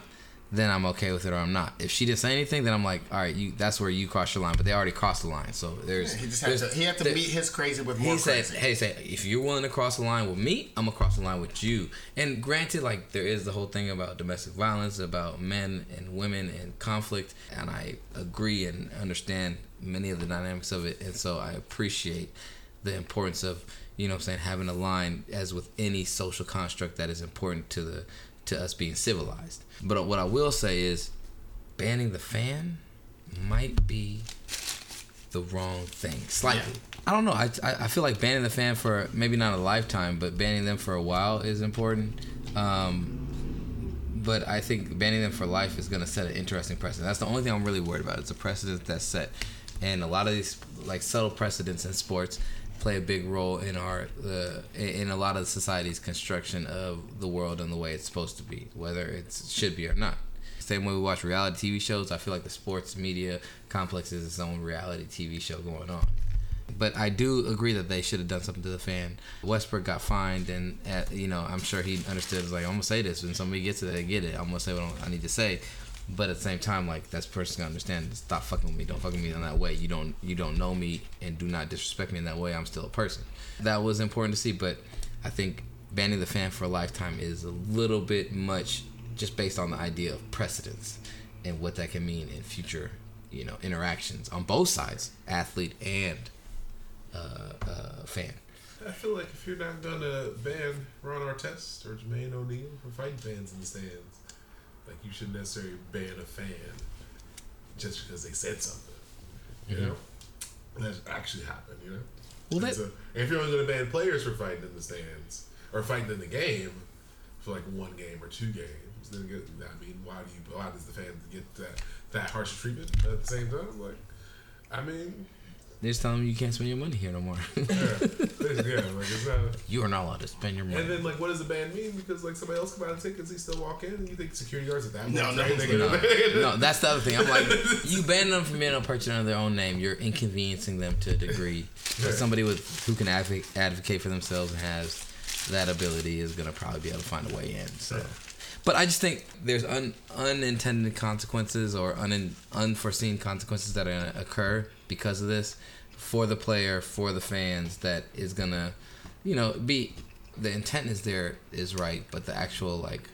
then I'm okay with it or I'm not. If she didn't say anything, then I'm like, all right, you, that's where you cross your line. But they already crossed the line, so there's... Yeah, he, just there's had to, he had to there, meet his crazy with more he crazy. Said, hey, he said, if you're willing to cross the line with me, I'm going to cross the line with you. And granted, like, there is the whole thing about domestic violence, about men and women and conflict, and I agree and understand many of the dynamics of it, and so I appreciate the importance of, you know what I'm saying, having a line, as with any social construct that is important to the... to us being civilized. But what I will say is banning the fan might be the wrong thing. Slightly. Yeah. I don't know. I, I feel like banning the fan for maybe not a lifetime, but banning them for a while is important. Um, but I think banning them for life is going to set an interesting precedent. That's the only thing I'm really worried about. It's a precedent that's set. And a lot of these like subtle precedents in sports play a big role in our uh, in a lot of society's construction of the world and the way it's supposed to be, whether it should be or not. Same way we watch reality T V shows, I feel like the sports media complex is its own reality T V show going on. But I do agree that they should have done something to the fan. Westbrook got fined, and at, you know I'm sure he understood. It's like, I'm gonna say this when somebody gets it, they get it. I'm gonna say what I need to say. But at the same time, like, that person's gonna understand, stop fucking with me, don't fuck with me in that way. You don't you don't know me and do not disrespect me in that way. I'm still a person. That was important to see, but I think banning the fan for a lifetime is a little bit much, just based on the idea of precedence and what that can mean in future, you know, interactions on both sides, athlete and uh, uh, fan. I feel like if you're not gonna ban Ron Artest or Jermaine O'Neal for fighting fans in the stands, like, you shouldn't necessarily ban a fan just because they said something, you mm-hmm. know? That actually happened, you know? Well, that... so if you're only going to ban players for fighting in the stands, or fighting in the game, for like one game or two games, then get, I mean, why do you? Why does the fan get that, that harsh treatment at the same time? Like, I mean... They're just telling them you can't spend your money here no more. yeah, yeah, like it's not, you are not allowed to spend your money. And then, like, what does the ban mean? Because, like, somebody else can buy the tickets, he still walk in, and you think security guards are that no, one? No, no, no. That's the other thing. I'm like, you ban them from being able to purchase under their own name. You're inconveniencing them to a degree. Yeah. Somebody with who can adv- advocate for themselves and has that ability is going to probably be able to find a way in. So, yeah. But I just think there's un- unintended consequences or un- unforeseen consequences that are going to occur because of this, for the player, for the fans, that is gonna, you know, be, the intent is there, is right, but the actual, like,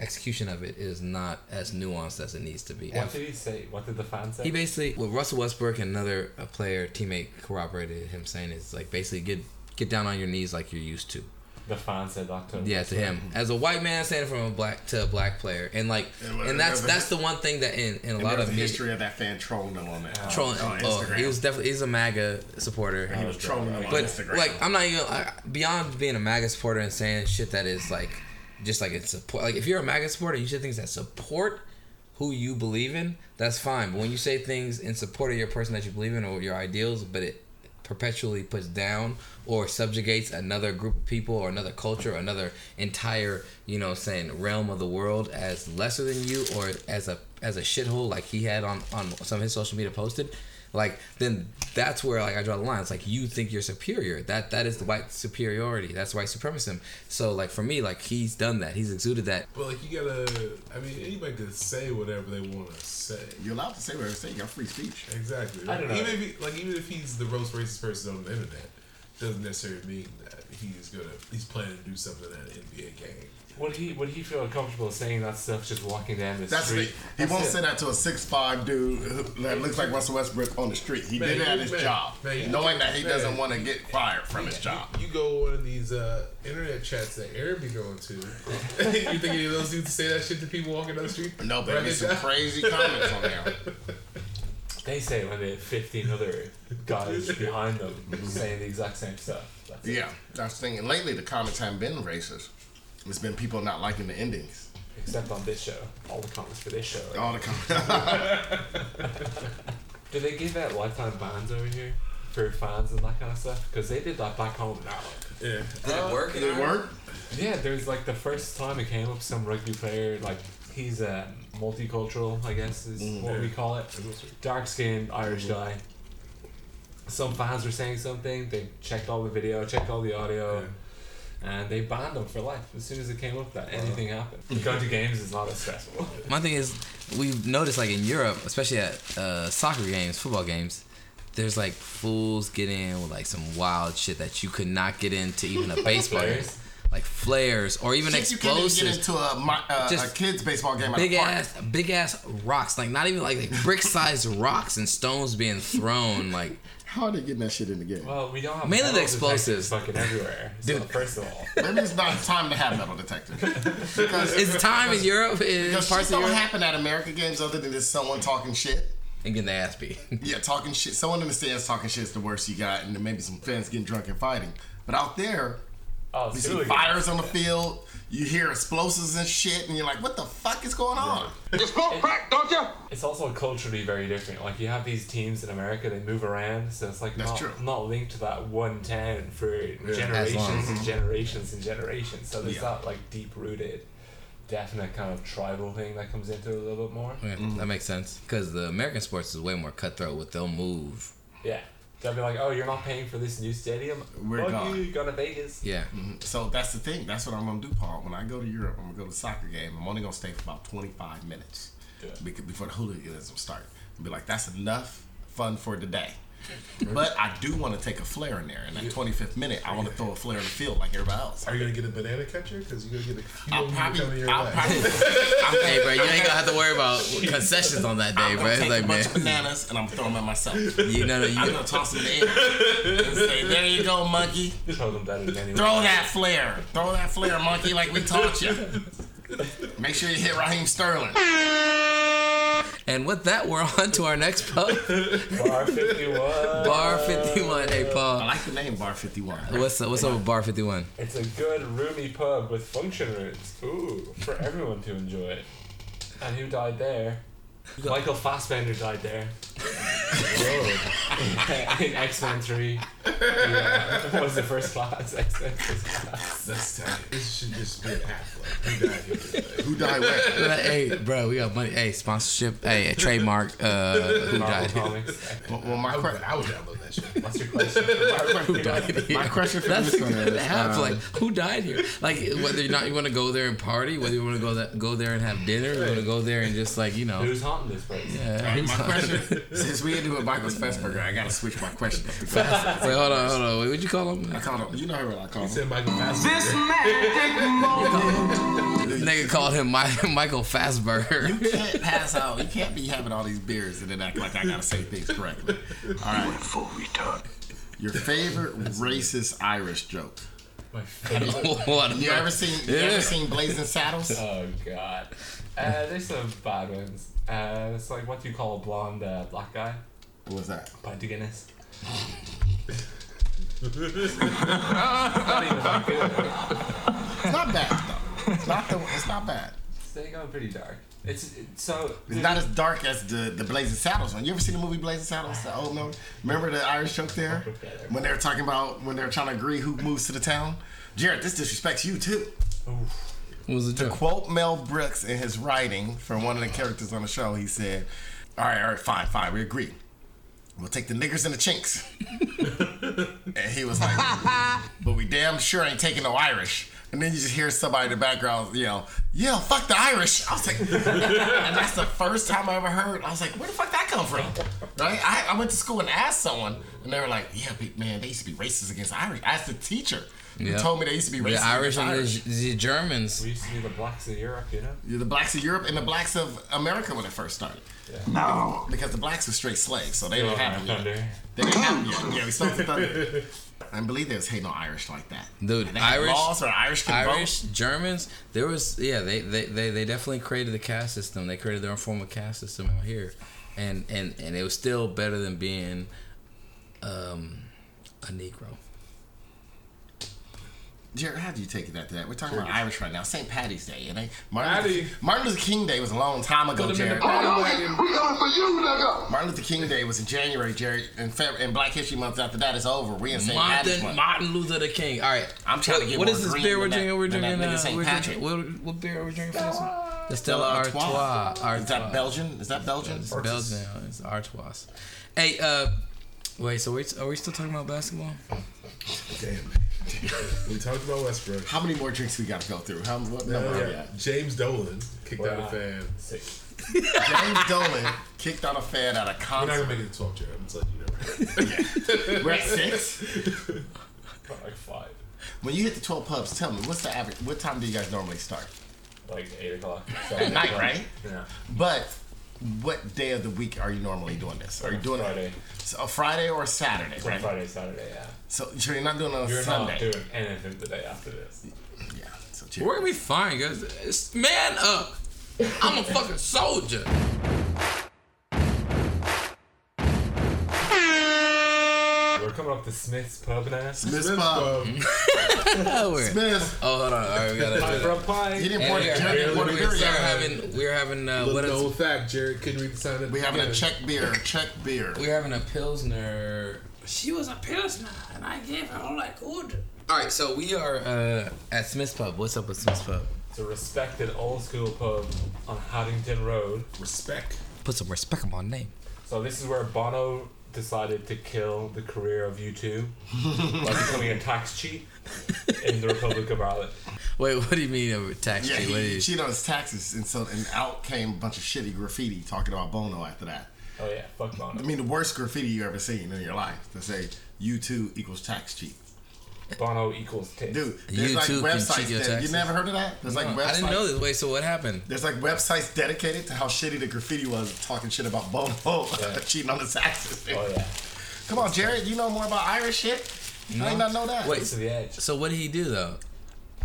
execution of it is not as nuanced as it needs to be. What did he say? What did the fan say? He basically, well, Russell Westbrook and another a player, teammate, corroborated him saying is, like, basically get get down on your knees like you're used to. The fan said that to him. Yeah, to him. As a white man standing from a black to a black player. And like and, and that's the, that's the one thing that in, in a lot of the history me- of that fan trolling him on that. Trolling on oh, Instagram. He was definitely he's a MAGA supporter. And he was trolling him on but, Instagram. But like I'm not even I, beyond being a MAGA supporter and saying shit that is like just like it's support, like if you're a MAGA supporter, you say things that support who you believe in, that's fine. But when you say things in support of your person that you believe in or your ideals, but it perpetually puts down or subjugates another group of people or another culture or another entire, you know, saying realm of the world as lesser than you or as a as a shithole like he had on, on some of his social media posted, like then that's where like I draw the line. It's like you think you're superior. That that is the white superiority. That's white supremacism. So like for me, like he's done that. He's exuded that. But like you gotta, I mean, anybody could say whatever they want to say. You're allowed to say whatever they say. You got free speech. Exactly. Right? I don't know. Even if he, like even if he's the most racist person on the internet, doesn't necessarily mean that he's gonna he's planning to do something at an N B A game. Would he would he feel uncomfortable saying that stuff just walking down the that's street? The, he won't it. say that to a six five dude that looks like Russell Westbrook on the street. He man, did it at his man, job, man, knowing that he man, doesn't want to get fired from his job. You, you go one of these uh, internet chats that Aaron be going to. You think any of those dudes say that shit to people walking down the street? No, but there's some down? crazy comments on there. They say when there are fifteen other guys behind them saying the exact same stuff. That's yeah, it. That's the thing. And lately the comments haven't been racist. It's been people not liking the endings. Except on this show. All the comments for this show. Right? All the comments. Do they give out lifetime bans over here for fans and that kind of stuff? Because they did that back home in Ireland. Yeah. Did uh, it work? Did it work? Yeah, there was like the first time it came up, some rugby player, like he's a uh, multicultural, I guess is mm, what yeah. we call it. Dark-skinned Irish mm-hmm. guy. Some fans were saying something. They checked all the video, checked all the audio. Yeah. And they banned him for life. As soon as it came up that anything happened. Going to games is not as stressful. My thing is, we've noticed like in Europe, especially at uh, soccer games, football games, there's like fools get in with like some wild shit that you could not get into even a baseball game. Like flares or even shit, explosives. You can't even get into a, uh, just a kid's baseball game at big a park. Ass, big ass rocks. Like not even like, like brick-sized rocks and stones being thrown like... How are they getting that shit in the game? Well, we don't have mainly metal the explosives fucking everywhere. So dude, first of all, maybe it's not time to have metal detectors. Because it's time in Europe. Because parts don't happen at American games other than just someone talking shit and getting their ass beat. Yeah, talking shit. Someone in the stands talking shit is the worst you got, and then maybe some fans getting drunk and fighting. But out there, oh, you see fires on the field. You hear explosives and shit, and you're like, "What the fuck is going on?" Right. It's called crack, don't you? It's also culturally very different. Like you have these teams in America, they move around, so it's like not, not linked to that one town for yeah. generations and generations and generations. So there's yeah. that like deep-rooted, definite kind of tribal thing that comes into it a little bit more. Yeah, mm-hmm. That makes sense because the American sports is way more cutthroat with they'll move. Yeah. They'll be like, oh, you're not paying for this new stadium? We're gone. You go to Vegas. Yeah. Mm-hmm. So that's the thing. That's what I'm going to do, Paul. When I go to Europe, I'm going to go to the soccer game. I'm only going to stay for about twenty-five minutes before the hooliganism starts. I'll be like, that's enough fun for today. But I do want to take a flare in there. In that twenty-fifth minute, I want to throw a flare in the field like everybody else. Are you going to get a banana catcher? Because you're going to get a... I'll probably... Your I'll probably I'm, hey, bro, you ain't going to have to worry about concessions on that day, I'm bro. I'm going to take like, a bunch man. of bananas and I'm throwing them at myself. You know, you I'm going to toss them in and say, there you go, monkey. Throw them that anyway. Throw that flare. Throw that flare, monkey, like we taught you. Make sure you hit Raheem Sterling. And with that, we're on to our next pub. Bar fifty-one. Bar fifty-one. Hey, Paul. I like the name Bar fifty-one. Right? What's, up, what's yeah. up with Bar fifty-one? It's a good, roomy pub with function rooms. Ooh, for everyone to enjoy. And who died there? Michael Fassbender died there. In X-Men three. Yeah. Was the first class. X-Men first class. That's tight. This should just be an athlete. Who died here? Who died where? Like, hey, bro, we got money. Hey, sponsorship. Hey, a trademark. Uh, who died here? Well, well, my I, would, I would download that shit. What's your question? Who died here? My question for That's this a good half. Um, like, who died here? Like, whether or not you want to go there and party, whether you want to go that, go there and have dinner, or you want to go there and just, like, you know. Who's haunting this place? Yeah. Right, my question, since we into a Michael Fassbender, I got to switch my question up. Fast. Wait, hold on, hold on. Wait, what'd you call him? I called him. You know what I called him. He said Michael Fassbender. This magic moment. This nigga called him My, Michael Fassbender. You can't pass out. You can't be having all these beers and then act like I got to say things correctly. All right. Before we talk. Your favorite racist Irish joke. My favorite. You ever seen, you yeah. ever seen Blazing Saddles? Oh, God. Uh, there's some bad ones. Uh, it's like, what do you call a blonde uh, black guy? What was that? Pint of Guinness. It's not even that good. It's not bad, though. It's not, the, it's not bad. It's going pretty dark. It's, it's so. It's not as dark as the, the Blazing Saddles one. You ever seen the movie Blazing Saddles? The old movie? Remember the Irish joke there? When they were talking about, when they were trying to agree who moves to the town? Jared, this disrespects you, too. Oof. Was it to joke? Quote Mel Brooks in his writing from one of the characters on the show, he said, all right, all right, fine, fine, we agree. We'll take the niggers and the chinks. And he was like, but we damn sure ain't taking no Irish. And then you just hear somebody in the background yell, yeah, fuck the Irish. I was like, and that's the first time I ever heard. I was like, where the fuck that come from? Right? I, I went to school and asked someone, and they were like, yeah, man, they used to be racist against Irish. I asked the teacher. You yep. told me they used to be racist. The Irish and Irish. The, the Germans. We used to be the blacks of Europe, you know? Yeah, the blacks of Europe and the blacks of America when it first started. Yeah. No. Because the blacks were straight slaves, so they didn't have them yet. They didn't have them yet. Yeah, we stole the thunder. I believe there's hey no Irish like that. Dude, and they Irish laws or Irish can Irish, vote. Germans, there was yeah, they, they, they, they definitely created the caste system. They created their own form of caste system out here. And and, and it was still better than being um, a Negro. Jared, how do you take it after that? We're talking about Irish right now. Saint Paddy's Day, you know? Martin, Martin Luther King Day was a long time ago, Jared. Oh, no, we coming for you, nigga! Martin Luther King Day was in January, Jared, and, February, and Black History Month after that is over. We in Saint Patrick's Month. Martin Luther the King. All right. I'm trying what, to get what more is this beer we're drinking? We're drinking uh, Saint Patrick. Drinking, what, what beer are we drinking for this one? The Stella Artois. Artois. Is that Belgian? Is that Belgian? It's Belgian. It's Artois. Hey, uh, wait, so we, are we still talking about basketball? Damn, man. We talked about Westbrook. How many more drinks we got to go through? How what number uh, are we at? James Dolan kicked We're out a fan. Six. James Dolan kicked out a fan at a concert. We're not gonna make it to twelve, Jared. I'm just letting you know. Yeah. We're at six. Probably like five. When you hit the twelve pubs, tell me what's the average? What time do you guys normally start? Like eight o'clock. At night, right? Yeah. But what day of the week are you normally doing this? Are you doing Friday? A, so a Friday or a Saturday? Right? Friday, Saturday, yeah. So, so you're not doing it on you're Sunday. You're not doing anything the day after this. Yeah. So cheers. We're gonna be fine, guys. Man up! I'm a fucking soldier. We're coming up to Smith's Pub now. Smith's, Smith's Pub. Smith's. Oh, hold on. All right, we got to do it. He didn't point it. We're having... Uh, what little is, fact, Jared. Couldn't read the sound of We're having together. a Czech beer. Czech beer. We're having a Pilsner. She was a Pilsner, and I gave her all I could. All right, so we are uh, at Smith's Pub. What's up with Smith's Pub? It's a respected old-school pub on Haddington Road. Respect. Put some respect on my name. So this is where Bono... decided to kill the career of U two by becoming a tax cheat in the Republic of Ireland. Wait, what do you mean a tax yeah, cheat? He, he cheated on his taxes, and so and out came a bunch of shitty graffiti talking about Bono after that. Oh yeah, fuck Bono. I mean, the worst graffiti you ever seen in your life to say U two equals tax cheat. Bono equals tax. Dude, there's YouTube like websites that you never heard of that. There's no, like websites. I didn't know this. Wait, so what happened? There's like websites dedicated to how shitty the graffiti was, talking shit about Bono yeah. cheating on the taxes. Dude. Oh yeah. Come on, Jared. You know more about Irish shit. No. I did not know that. Wait, to the edge. So what did he do though?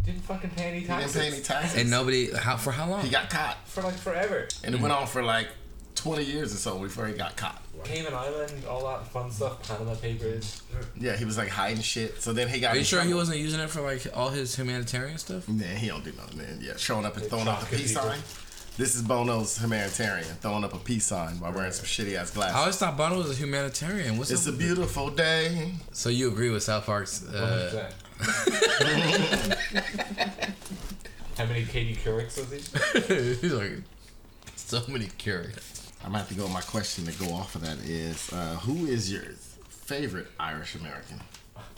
Didn't fucking pay any taxes. He didn't pay any taxes. And nobody. How for how long? He got caught for like forever. And it mm-hmm. went on for like twenty years or so before he got caught. Cayman Island, all that fun stuff, Panama Papers. Yeah, he was like hiding shit. So then he got. Are you sure trouble. He wasn't using it for like all his humanitarian stuff? Nah, he don't do nothing. Man. Yeah, showing up and they throwing up a peace people. Sign. This is Bono's humanitarian, throwing up a peace sign by wearing some shitty ass glasses. I always thought Bono was a humanitarian. What's it's a beautiful it? Day. So you agree with South Park's? Uh... How many Katie Couric's was he? He's like so many Couric's. I might have to go. My question to go off of that is, uh, who is your favorite Irish American?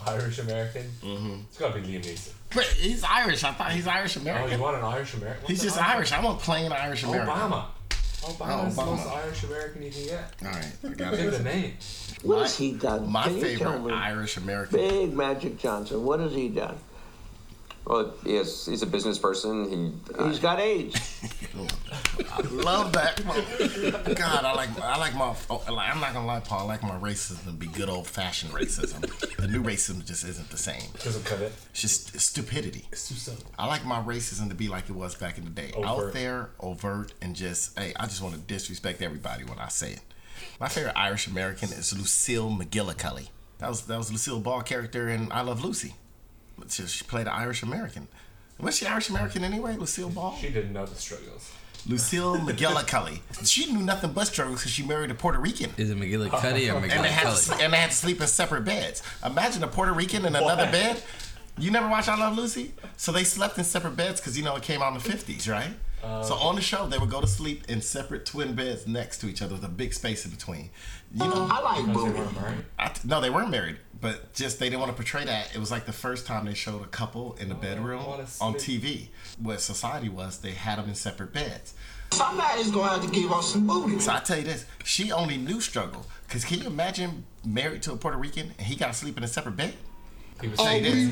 Irish American? Mm-hmm. It's gotta be Liam Neeson. But he's Irish. I thought he's Irish American. Oh, you want an Irish American? He's just Irish? Irish. I want plain Irish American. Obama. Obama's oh, Obama. The most Irish American you can get. All right. I got it. The name. What my, has he done? My can favorite Irish American. Big Magic Johnson. What has he done? Well, yes, he's a business person. He he's I, got AIDS. I love that. God, I like I like my. Oh, I'm not gonna lie, Paul. I like my racism to be good old fashioned racism. The new racism just isn't the same. Doesn't cut it. It's just stupidity. It's too subtle. I like my racism to be like it was back in the day. Overt. Out there, overt, and just hey, I just want to disrespect everybody when I say it. My favorite Irish American is Lucille McGillicuddy. That was that was Lucille Ball character in I Love Lucy. She played an Irish American. Was she Irish American anyway? Lucille Ball? She didn't know the struggles. Lucille McGillicuddy. She knew nothing but struggles because she married a Puerto Rican. Is it McGillicuddy or McGillicuddy? And they, had to, and they had to sleep in separate beds. Imagine a Puerto Rican in another what? Bed. You never watch I Love Lucy? So they slept in separate beds because, you know, it came out in the fifties, right? Um, so on the show, they would go to sleep in separate twin beds next to each other with a big space in between. You know, I like booty. No, they weren't married, but just they didn't want to portray that. It was like the first time they showed a couple in the oh, bedroom on T V. What society was, they had them in separate beds. Somebody's going to have to give us some booty. So I tell you this, she only knew struggle. Because can you imagine married to a Puerto Rican and he got to sleep in a separate bed? He would say this. I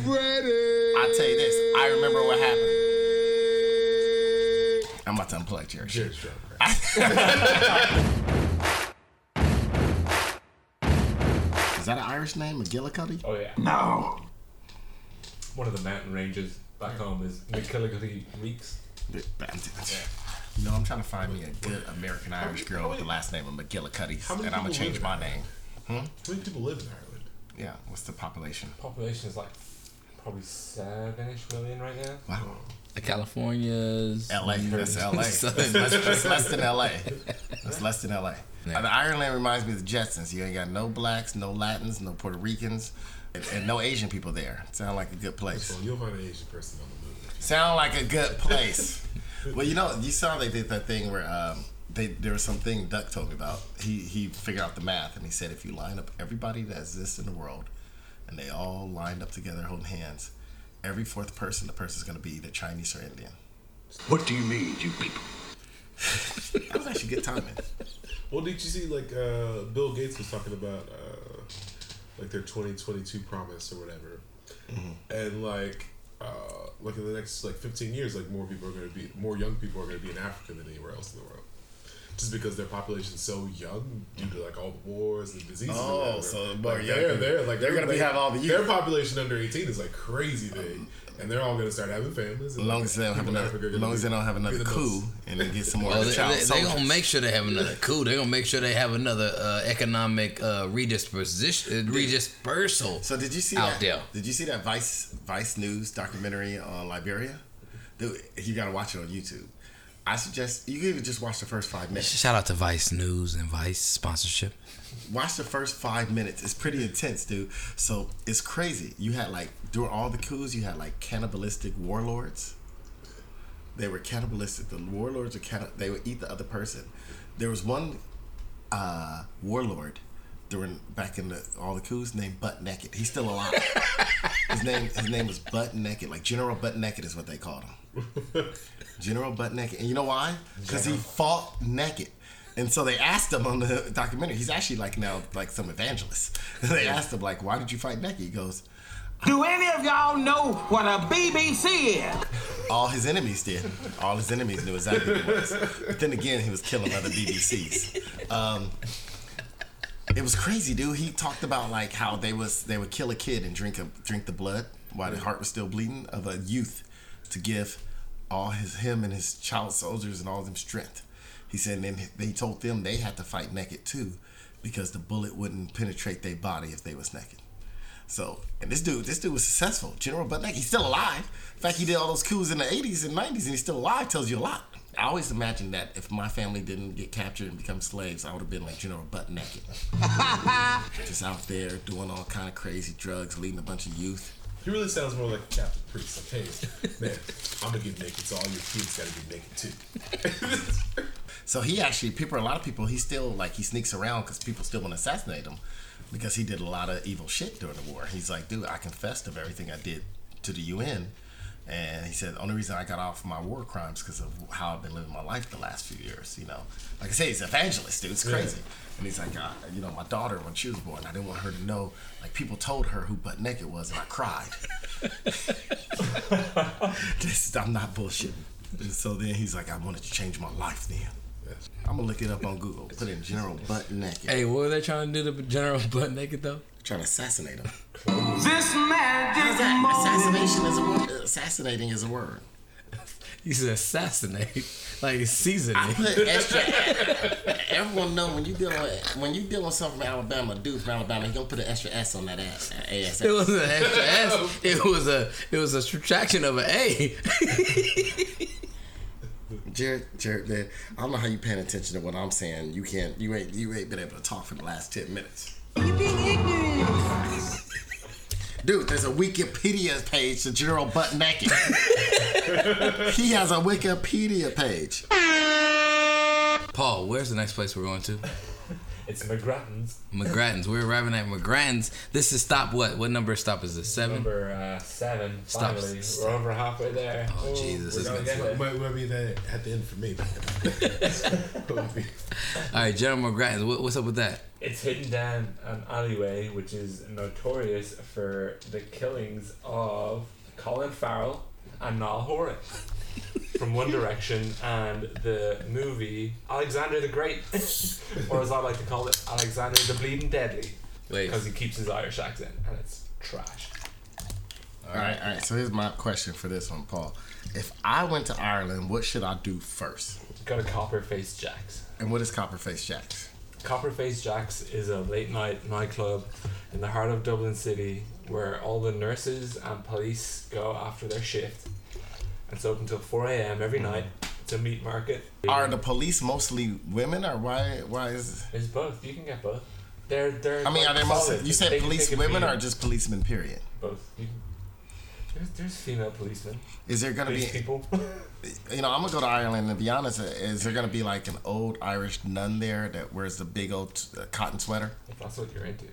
tell you this, I remember what happened. I'm about to unplug Jerry. Jerry's struggle. Is that an Irish name, McGillicuddy? Oh yeah. No. One of the mountain ranges back home is McGillicuddy Reeks. Yeah. No, I'm trying to find me a good American Irish girl many, with the last name of McGillicuddy, and I'm gonna change my name. Hmm? How many people live in Ireland? Yeah. What's the population? Population is like probably seven-ish million right now. Wow. California's L A. That's L A. That's less, less than L A. That's less than L A. Yeah. The Ireland reminds me of the Jetsons. You ain't got no blacks, no Latins, no Puerto Ricans, and, and no Asian people there. Sound like a good place. Well, you'll find an Asian person on the movie. Sound like a good place. Well, you know, you saw they did that thing where um, they there was something Duck told me about. He he figured out the math and he said if you line up everybody that exists in the world and they all lined up together holding hands. Every fourth person, the person's going to be either Chinese or Indian. What do you mean, you people? That was actually good timing. Well, did you see, like, uh, Bill Gates was talking about, uh, like, their twenty twenty-two promise or whatever. Mm-hmm. And, like, uh, like, in the next, like, fifteen years, like, more people are going to be, more young people are going to be in Africa than anywhere else in the world. Just because their population's so young due to like all the wars and diseases. Oh, and whatever. So but like, they're, they're like they're, they're gonna they, be have all the youth. Their population under eighteen is like crazy big, and they're all gonna start having families. As long as they don't have another, as long as they don't have another coup and then get some more. Well, they, child they, they gonna make sure they have another coup. They are gonna make sure they have another uh, economic uh, redisposition, uh, redispersal. So did you see out that? There. Did you see that Vice Vice News documentary on Liberia? Dude, you gotta watch it on YouTube. I suggest you can even just watch the first five minutes. Shout out to Vice News and Vice sponsorship. Watch the first five minutes. It's pretty intense, dude. So it's crazy. You had like during all the coups, you had like cannibalistic warlords. They were cannibalistic. The warlords are canni- They would eat the other person. There was one uh, warlord during back in the, all the coups named Butt Naked. He's still alive. his name his name was Butt Naked. Like General Butt Naked is what they called him. General Butt Naked. And you know why? Because he fought naked. And so they asked him on the documentary, he's actually like now like some evangelist. They asked him like, why did you fight Becky? He goes, do any of y'all know what a B B C is? All his enemies did. All his enemies knew exactly what it was. But then again, he was killing other B B Cs. Um, it was crazy, dude. He talked about like how they was they would kill a kid and drink a, drink the blood while the heart was still bleeding of a youth to give all his him and his child soldiers and all of them strength. He said, and then they told them they had to fight naked too, because the bullet wouldn't penetrate their body if they was naked. So, and this dude, this dude was successful. General Buttneck, he's still alive. In fact, he did all those coups in the eighties and nineties, and he's still alive. Tells you a lot. I always imagined that if my family didn't get captured and become slaves, I would have been like General Buttneck, just out there doing all kind of crazy drugs, leading a bunch of youth. He really sounds more like a Catholic priest. Like, hey, man, I'm gonna get naked, so all your kids gotta get naked too. So he actually, people, a lot of people, he still like he sneaks around because people still want to assassinate him because he did a lot of evil shit during the war. He's like, dude, I confessed of everything I did to the U N, and he said the only reason I got off my war crimes because of how I've been living my life the last few years. You know, like I say, he's an evangelist, dude. It's crazy. Yeah. And he's like, I, you know, my daughter, when she was born, I didn't want her to know, like, people told her who Butt Naked was, and I cried. This, I'm not bullshitting. And so then he's like, I wanted to change my life then. Yes. I'm going to look it up on Google. Put in General Butt Naked. Hey, what were they trying to do to General Butt Naked, though? Trying to assassinate him. This man did assassination is a word. Assassinating is a word. You said assassinate, like seasoning. I put extra. Everyone know when you deal with, when you deal with something from Alabama, dude from Alabama, he gonna put an extra S on that ass. ass. It wasn't an extra S. It was a it was a subtraction of an A. Jared, Jared, man, I don't know how you paying attention to what I'm saying. You can't. You ain't. You ain't been able to talk for the last ten minutes. You being ignorant. Dude, there's a Wikipedia page to Gerald Butt Naked. He has a Wikipedia page. Paul, where's the next place we're going to? It's McGrattan's. McGrattan's. We're arriving at McGrattan's. This is stop what? What number stop is this? Seven? Number uh, seven. Stop. Finally. We're over halfway there. Oh, Ooh, Jesus. This is might, might be that at the end for me. All right, General McGrattan's. What, what's up with that? It's hidden down an alleyway, which is notorious for the killings of Colin Farrell and Niall Horan from One Direction and the movie Alexander the Great, or as I like to call it, Alexander the Bleeding Deadly, because he keeps his Irish accent and it's trash. Alright, alright, so here's my question for this one, Paul. If I went to Ireland, what should I do first? Go to Copperface Jack's. And what is Copperface Jack's? Copperface Jack's is a late night nightclub in the heart of Dublin City where all the nurses and police go after their shift. It's open till four a.m. every night. It's a meat market. Are the police mostly women, or why? Why is it? It's both. You can get both. They're they're. I mean, like, are they mostly? You said police women or just policemen? Period. Both. You can, there's there's female policemen. Is there gonna police be people? You know, I'm gonna go to Ireland and be honest. Is there gonna be like an old Irish nun there that wears the big old uh, cotton sweater? If that's what you're into.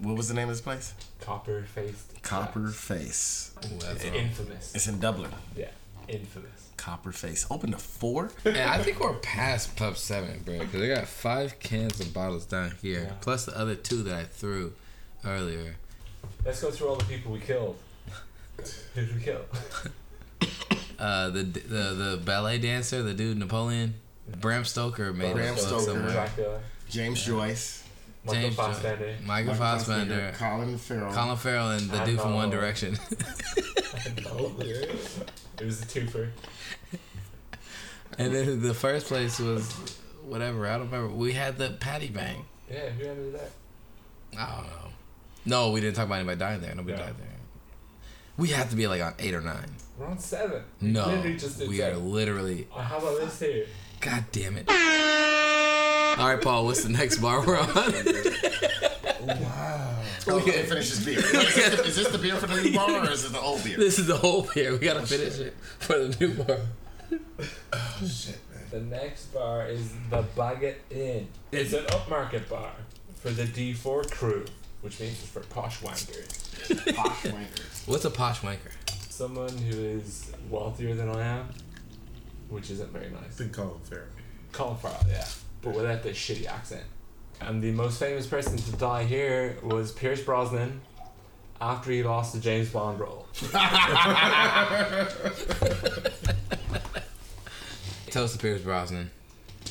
What was the name of this place? Copperface. Copperface. Well, it's infamous. It's in Dublin. Yeah, infamous. Copperface. Open to four? Yeah, I think we're past Pub seven, bro, because they got five cans and bottles down here, yeah. Plus the other two that I threw earlier. Let's go through all the people we killed. Who did we kill? uh, the, the the ballet dancer, the dude Napoleon, Bram Stoker made Bram Stoker, Dracula, James yeah. Joyce. Michael James Fassbender. Joy, Michael, Michael Fassbender, Fassbender, Colin Farrell, Colin Farrell, and the dude from One Direction. It was a twofer. And then the first place was whatever. I don't remember. We had the Patty Bang. Yeah, who ended that? I don't know. No, we didn't talk about anybody dying there. Nobody yeah. died there. We have to be like on eight or nine. We're on seven. No, literally just we seven. Are literally. Oh, how about this here? God damn it. All right, Paul, what's the next bar we're on? Wow. Oh, we gotta finish this beer. Is this, the, is this the beer for the new bar, or is it the old beer? This is the old beer. We got to oh, finish shit. it for the new bar. Oh, shit, man. The next bar is the Baggot Inn. It's an upmarket bar for the D four crew, which means it's for posh wankers. Posh wankers. What's a posh wanker? Someone who is wealthier than I am, which isn't very nice. It's been Colin Farrell. Colin Farrell, yeah. but without the shitty accent. And the most famous person to die here was Pierce Brosnan after he lost the James Bond role. Toast to Pierce Brosnan.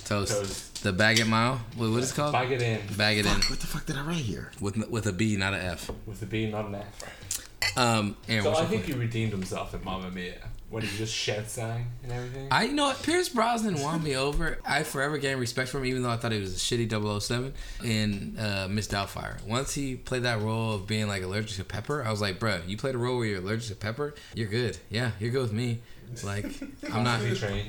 Toast. Toast. The Baggot Mile. What, what is it called? Baggot in. Baggot in. What the fuck did I write here? With with a B, not an F. With a B, not an F. Um. Aaron, so I think point? he redeemed himself at Mamma Mia when he just shed sang and everything. I you know what? Pierce Brosnan won me over. I forever gained respect for him, even though I thought he was a shitty double oh seven in uh, Miss Doubtfire. Once he played that role of being like allergic to pepper, I was like, bro, you played a role where you're allergic to pepper. You're good. Yeah, you're good with me. Like, I'm not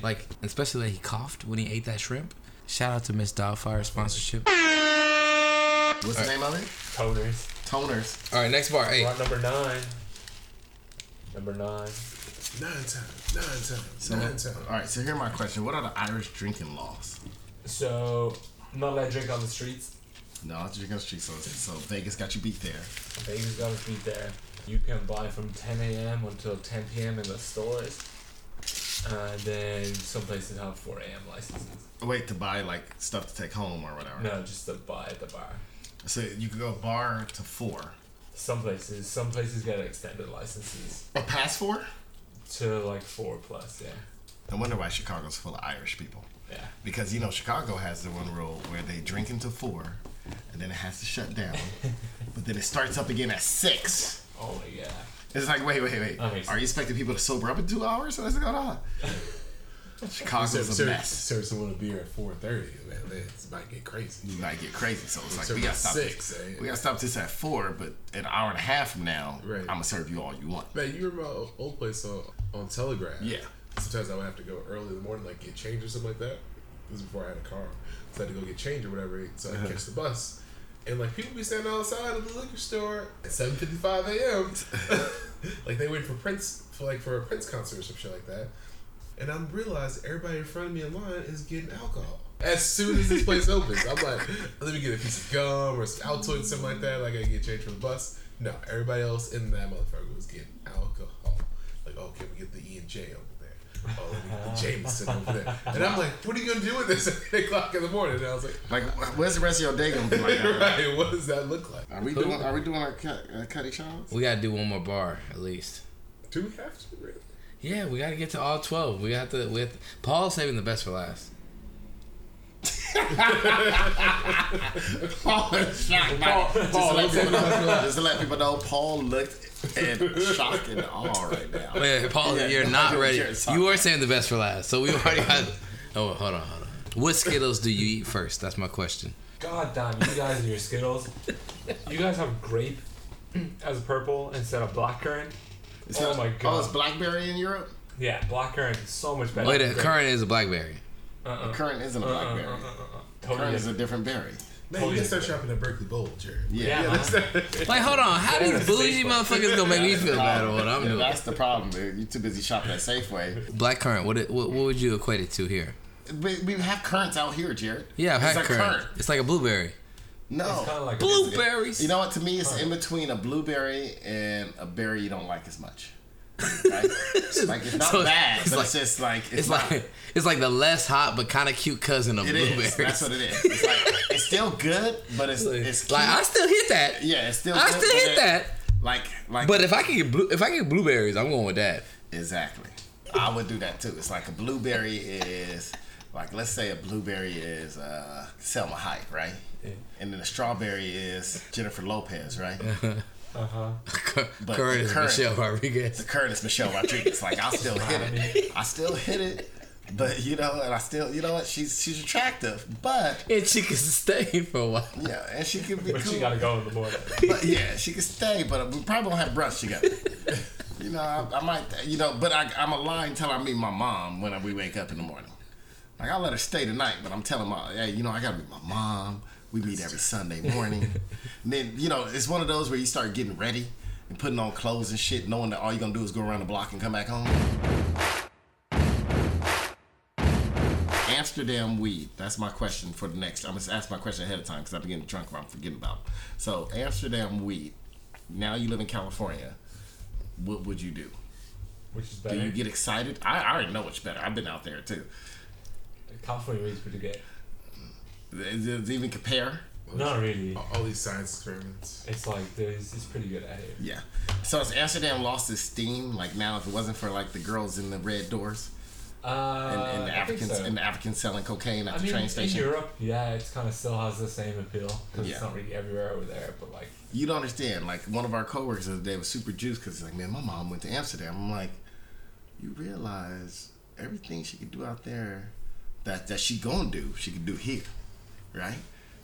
like, especially that like he coughed when he ate that shrimp. Shout out to Miss Doubtfire sponsorship. What's All the right. name of it? Toners. Toners. All right, next bar. Eight. Bar number nine. Number nine. Nine times. Nine times. So, nine times. All right. So here's my question: what are the Irish drinking laws? So, not allowed to drink on the streets. No, I drink on the streets. So, so Vegas got you beat there. Vegas got us beat there. You can buy from ten a.m. until ten p.m. in the stores. And then some places have four a.m. licenses. Wait, to buy like stuff to take home or whatever? No, just to buy at the bar. So you can go bar to four. Some places, some places get extended licenses. Or past four? To like four plus, yeah. I wonder why Chicago's full of Irish people. Yeah. Because you know Chicago has the one rule where they drink until four, and then it has to shut down, but then it starts up again at six. Oh my god. It's like, wait, wait, wait. Are sense. you expecting people to sober up in two hours? What's going on? Chicago's so, a mess. Serve so, so someone a beer at four thirty, man. It might get crazy. It might get crazy. So it's like, we got to stop six, this. Eh? We got to stop this at four, but an hour and a half from now, right. I'm going to serve you all you want. Man, you remember my old place on, on Telegraph? Yeah. Sometimes I would have to go early in the morning, like get change or something like that. This was before I had a car. So I had to go get change or whatever, so I could catch the bus. And, like, people be standing outside of the liquor store at seven fifty-five a.m. Like, they wait for Prince, for like, for a Prince concert or some shit like that. And I'm realizing everybody in front of me in line is getting alcohol. As soon as this place opens, I'm like, let me get a piece of gum or some Altoid, something like that. Like, I gotta get changed for the bus. No, everybody else in that motherfucker was getting alcohol. Like, oh, can we get the E and J over there? Oh, let me get the Jameson over there. And I'm like, what are you gonna do with this at eight o'clock in the morning? And I was like, like, where's the rest of your day gonna be like? Right, what does that look like? Are we doing? Are we doing our cut, uh, cutty shots? We gotta do one more bar at least. Do we have to? Really? Yeah, we gotta get to all twelve. We have to. We have to. Paul's saving the best for last. Paul is shocked. Paul, just, Paul, to let people know, just to let people know, Paul looked in shock and awe right now. Wait, Paul, yeah, you're not ready. You are saving the best for last. So we already had. Oh, hold on, hold on. What Skittles do you eat first? That's my question. God damn, you guys and your Skittles. You guys have grape as purple instead of blackcurrant. It's oh not, my god! Oh, it's blackberry in Europe. Yeah, blackcurrant is so much better. Wait, a currant is a blackberry. Uh-uh. A currant isn't a blackberry. Uh-uh. Uh-uh. Totally currant is a different berry. Man, totally you can start shopping at Berkeley Bowl, Jared. Yeah. yeah uh-huh. Like, hold on, how these bougie motherfuckers gonna make me feel bad about what I'm yeah, doing? That's the problem, dude. You're too busy shopping at Safeway. Blackcurrant. What, what what would you equate it to here? We, we have currants out here, Jared. Yeah, I've had currant. currant. It's like a blueberry. No, it's kind of like blueberries. A, you know what? To me, it's in between a blueberry and a berry you don't like as much. Right? Like it's not so bad, it's but like, it's just like it's, it's not, like it's like the less hot but kind of cute cousin of blueberries. That's what it is. It's like it's still good, but it's it's cute. Like I still hit that. Yeah, it's still. I good, still hit it, that. Like like. But if I can get blue, if I can get blueberries, I'm going with that. Exactly. I would do that too. It's like a blueberry is like let's say a blueberry is uh, Selma Hayek, right? Yeah. And then the strawberry is Jennifer Lopez, right? Uh huh. Current is Michelle Rodriguez. The current is Michelle Rodriguez. Like I still hit it. I still hit it. But you know, and I still, you know what? She's she's attractive, but and she can stay for a while. Yeah, and she can be. But cool. She gotta go in the morning. But yeah, she can stay, but we probably won't have brunch together. You know, I, I might. You know, but I, I'm a lie until I meet my mom when we wake up in the morning. Like I let her stay tonight, but I'm telling my, hey, you know, I gotta meet my mom. We meet every Sunday morning. And then, you know, it's one of those where you start getting ready and putting on clothes and shit, knowing that all you're going to do is go around the block and come back home. Amsterdam weed. That's my question for the next. I'm going to ask my question ahead of time because I've been getting drunk or I'm forgetting about it. So, Amsterdam weed. Now you live in California. What would you do? Which is better? Do you get excited? I, I already know what's better. I've been out there, too. California weed's pretty good. Does it even compare? Well, not really. All these science experiments. It's like, it's, it's pretty good at it. Yeah. So has Amsterdam lost its steam? Like now, if it wasn't for like the girls in the red doors, uh, and, and the I Africans think so. and the Africans selling cocaine at I the mean, train station. In Europe, yeah, it kind of still has the same appeal because yeah. it's not really everywhere over there. But like, you don't understand. Like one of our coworkers the other day was super juiced because like, man, my mom went to Amsterdam. I'm like, you realize everything she could do out there that that she gonna do, she could do here, right?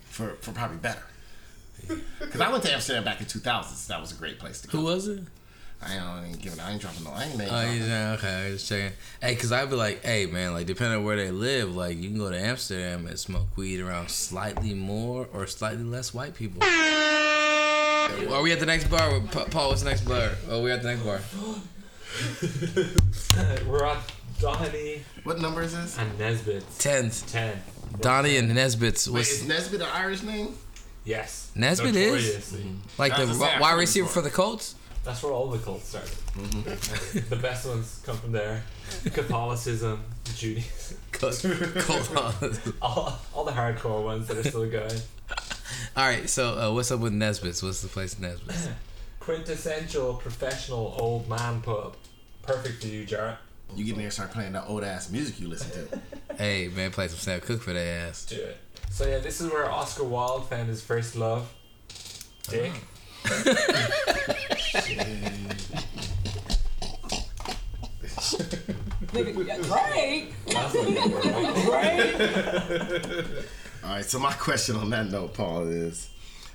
For, for probably better. Because I went to Amsterdam back in two thousand, so that was a great place to go. Who was it? I ain't, I ain't giving I ain't dropping no I ain't making Oh, you know, okay, I was just checking. Hey, because I'd be like, hey, man, like, depending on where they live, like, you can go to Amsterdam and smoke weed around slightly more or slightly less white people. Are we at the next bar? With pa- Paul, what's the next bar? Oh, we at the next bar. We're at Donnie. What number is this? And Nesbitt. tenth. ten. Donnie and Nesbitt's. Wait, is Nesbitt an Irish name? Yes. Nesbitt is? Like the wide receiver for the Colts? That's where all the Colts started. Mm-hmm. The best ones come from there. Catholicism, Judaism. all, all the hardcore ones that are still going. Alright, so uh, what's up with Nesbitt's? What's the place in Nesbitt's? Quintessential professional old man pub. Perfect for you, Jarrett. You get in there and start playing that old ass music you listen to. Hey man, play some Sam Cooke for their ass. Do it. So yeah, this is where Oscar Wilde found his first love. Dick. Drake. Drake. All right. So my question on that note, Paul, is: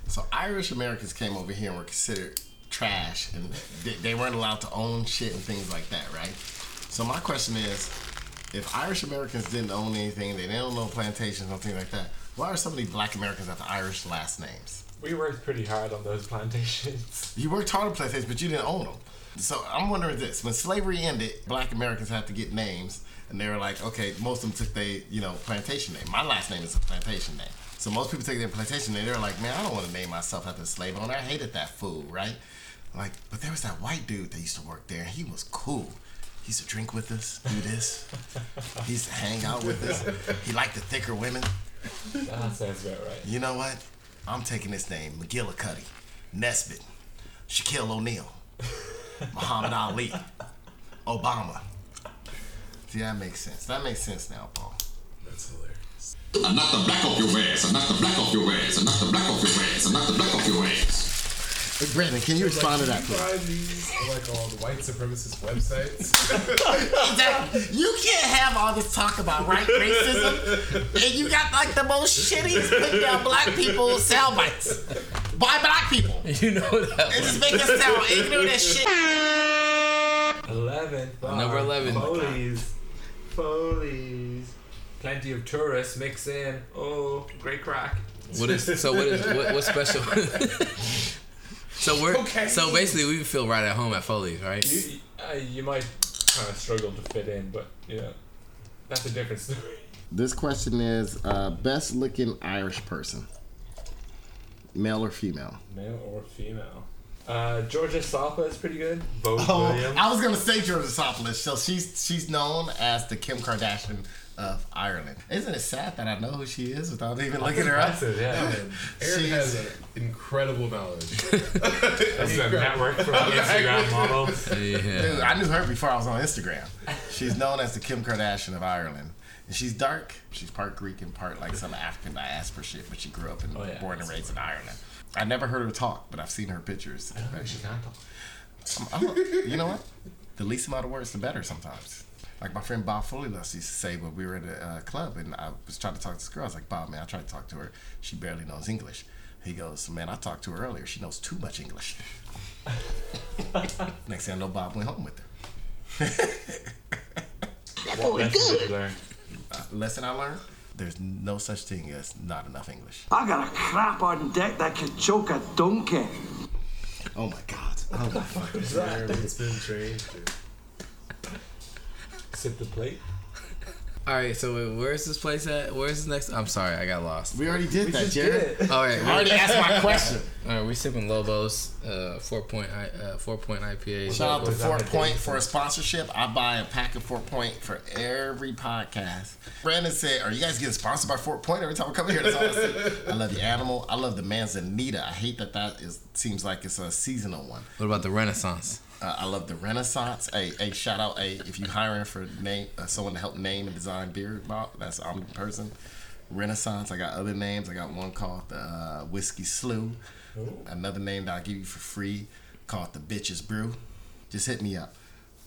so Irish Americans came over here and were considered trash, and they, they weren't allowed to own shit and things like that, right? So my question is, if Irish Americans didn't own anything, they didn't own plantations or things like that, why are so many black Americans after Irish last names? We worked pretty hard on those plantations. You worked hard on plantations, but you didn't own them. So I'm wondering this. When slavery ended, black Americans had to get names, and they were like, okay, most of them took their, you know, plantation name. My last name is a plantation name. So most people take their plantation name. They were like, man, I don't want to name myself after a slave owner. I hated that fool, right? Like, but there was that white dude that used to work there, and he was cool. He used to drink with us, do this. He used to hang out with us. He liked the thicker women. That sounds about right. You know what? I'm taking this name. McGillicuddy, Nesbitt, Shaquille O'Neal, Muhammad Ali, Obama. See, that makes sense. That makes sense now, Paul. That's hilarious. I knocked the black off your ass. I knocked the black off your ass. I knocked the black off your ass. I knocked the black off your ass. Hey, Brandon, can you There's respond like, to that, please? Find these like all the white supremacist websites. That, you can't have all this talk about right racism, and you got like the most shittiest put down black people soundbites by black people. You know that. It just makes us sound ignorant as shit. Eleven. Number eleven. Foley's. Foley's. Plenty of tourists mix in. Oh, great crack. What is so? What is what? What's special? So we're okay. So basically we feel right at home at Foley's, right? You, uh, you might kind of struggle to fit in, but you know, that's a different story. This question is uh, best looking Irish person, male or female? Male or female? Uh, Georgia Sopla is pretty good. Bo oh, Williams. I was gonna say Georgia Sopla, so she's she's known as the Kim Kardashian of Ireland. Isn't it sad that I know who she is without even looking her up? It, yeah. Aaron has an incredible knowledge. That's a network from Instagram models. Yeah. Dude, I knew her before I was on Instagram. She's known as the Kim Kardashian of Ireland. And she's dark. She's part Greek and part like some African diaspora shit, but she grew up and oh, yeah, born and raised in Ireland. I never heard her talk, but I've seen her pictures. I don't think she can't talk. I'm, I'm, you know what? The least amount of words, the better sometimes. Like my friend Bob Foley used to say when we were at a uh, club and I was trying to talk to this girl. I was like, Bob, man, I tried to talk to her. She barely knows English. He goes, man, I talked to her earlier. She knows too much English. Next thing I know, Bob went home with her. That boy good. Uh, lesson I learned, there's no such thing as not enough English. I got a crap on deck that can choke a donkey. Oh, my God. What oh, the fuck is that? It's been trained. Sip the plate. All right, so wait, where's this place at? Where's this next? I'm sorry, I got lost. We already did we that, Jared. Did. All right, I already asked my question. All right, we're sipping Lobos, uh, four point, uh, four point I P A. Shout out to Four Point for a sponsorship. I buy a pack of Four Point for every podcast. Brandon said, "Are you guys getting sponsored by Four Point every time we come here?" That's all I said. I love the animal. I love the manzanita. I hate that that is seems like it's a seasonal one. What about the Renaissance? Uh, I love the Renaissance. Hey, hey, shout out. Hey, if you hiring for name uh, someone to help name and design beer bottle, that's I'm the person. Renaissance. I got other names. I got one called the uh, Whiskey Slew. Ooh. Another name that I give you for free called the Bitches Brew. Just hit me up.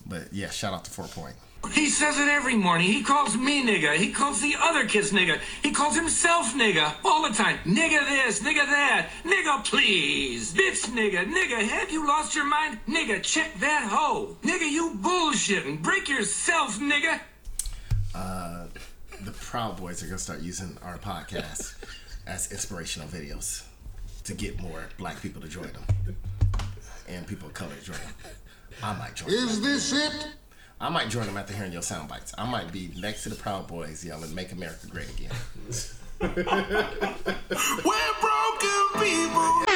But yeah, shout out to Four Point. He says it every morning. He calls me nigga. He calls the other kids nigga. He calls himself nigga all the time. Nigga this, nigga that, nigga please, bitch nigga, nigga, have you lost your mind? Nigga, check that hoe. Nigga, you bullshitting. Break yourself, nigga. Uh, the Proud Boys are going to start using our podcast as inspirational videos to get more black people to join them. And people of color to join them. I might join them. Is this it? I might join them after hearing your sound bites. I might be next to the Proud Boys yelling, "Make America Great Again." We're broken people.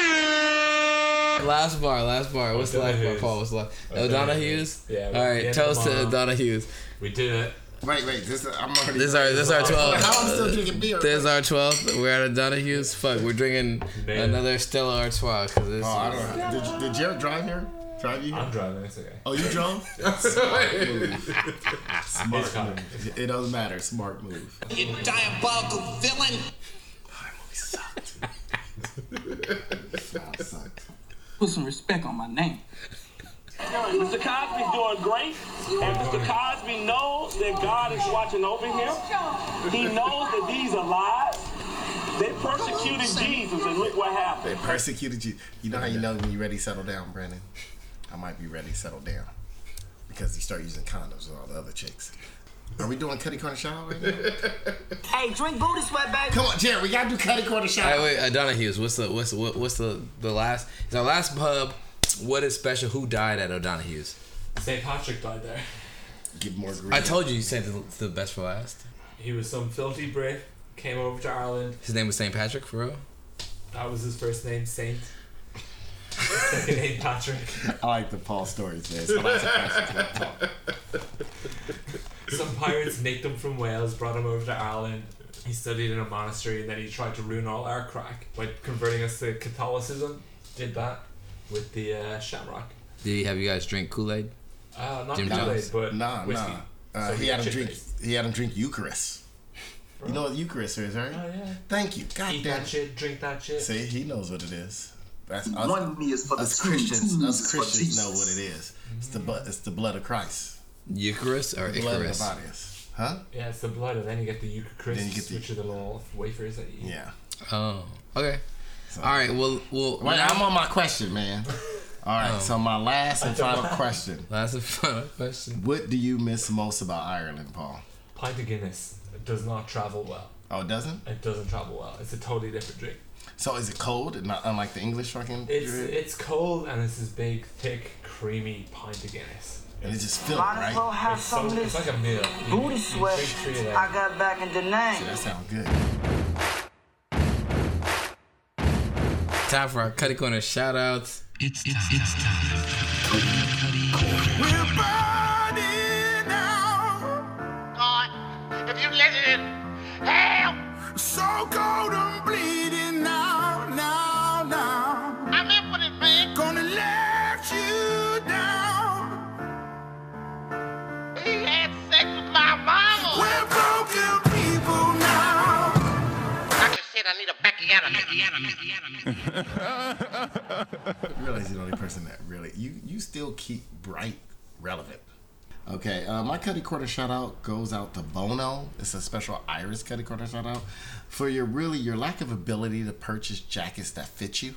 Last bar, last bar. What's the last bar, Paul? What's the last? O'Donnell Hughes? Yeah. All right, toast to O'Donnell Hughes. We did it. Wait, wait. This is I'm already. This is our this is our twelfth. I'm still drinking beer. This is our twelfth. We're at O'Donnell Hughes. Fuck, we're drinking another Stella Artois. Oh, I don't know. Did, did Jared drive here? Drive you? I'm driving, it's okay. Oh, you drove? Smart move. Smart move. It doesn't matter. Smart move. You diabolical villain. That movie sucked. That sucked. Put some respect on my name. Mister Cosby's doing great, and Mister Cosby knows that God is watching over him. He knows that these are lies. They persecuted Jesus, and look what happened. They persecuted you. You know how you know when you're ready to settle down, Brandon? I might be ready to settle down because you start using condoms with all the other chicks. Are we doing Cutty Corner Shower right now? Hey, drink booty sweat, baby. Come on, Jerry, we gotta do Cutty Corner Shower. All right, wait, O'Donohue's. What's the what's what, what's the the last? It's our last pub. What is special? Who died at O'Donohue's? Saint Patrick died there. Give more grief. I told you you said the, the best for last. He was some filthy Brit. Came over to Ireland. His name was Saint Patrick, for real. That was his first name, Saint. Second name Patrick. I like the Paul stories, man. So like some pirates nicked him from Wales, brought him over to Ireland. He studied in a monastery, and then he tried to ruin all our crack by converting us to Catholicism. Did that with the uh, Shamrock. Did he have you guys drink Kool-Aid? Uh, not Jim Kool-Aid, Jones? But nah, whiskey. Nah. Uh, so he, he had him drink. He had him drink Eucharist. Bro. You know what Eucharist is, right? Oh yeah. Thank you. God Eat damn. That shit. Drink that shit. See, he knows what it is. That's, us, One me is for us the Christians. Us Christians know what it is. It's the blood. It's the blood of Christ. Eucharist or the blood Icarus? Of the body is. Huh? Yeah, it's the blood, and then you get the Eucharist, which are the little wafers that you eat. Yeah. Oh. Okay. So, all right. Well. Well. Wait, I'm on my question, man. All right. Oh. So my last and final question. Last and final question. What do you miss most about Ireland, Paul? Pint of Guinness. It does not travel well. Oh, it doesn't? It doesn't travel well. It's a totally different drink. So is it cold? Not unlike the English fucking. It's drink? It's cold, and it's this big, thick, creamy pint of Guinness. And it's just filled, right? Well have it's, some so, it's like a meal. You, booty you sweat. I got back in the name. So that sounds good. Time for our Cutty Corner shout outs. It's time. It's time. Cutty Corner. We're burning now. God, if you let it in, help. So cold and bleeding. You realize you're the only person that really you, you still keep bright relevant. Okay, uh, my Cutty Corner shout out goes out to Bono. It's a special Iris Cutty Corner shout out for your really your lack of ability to purchase jackets that fit you.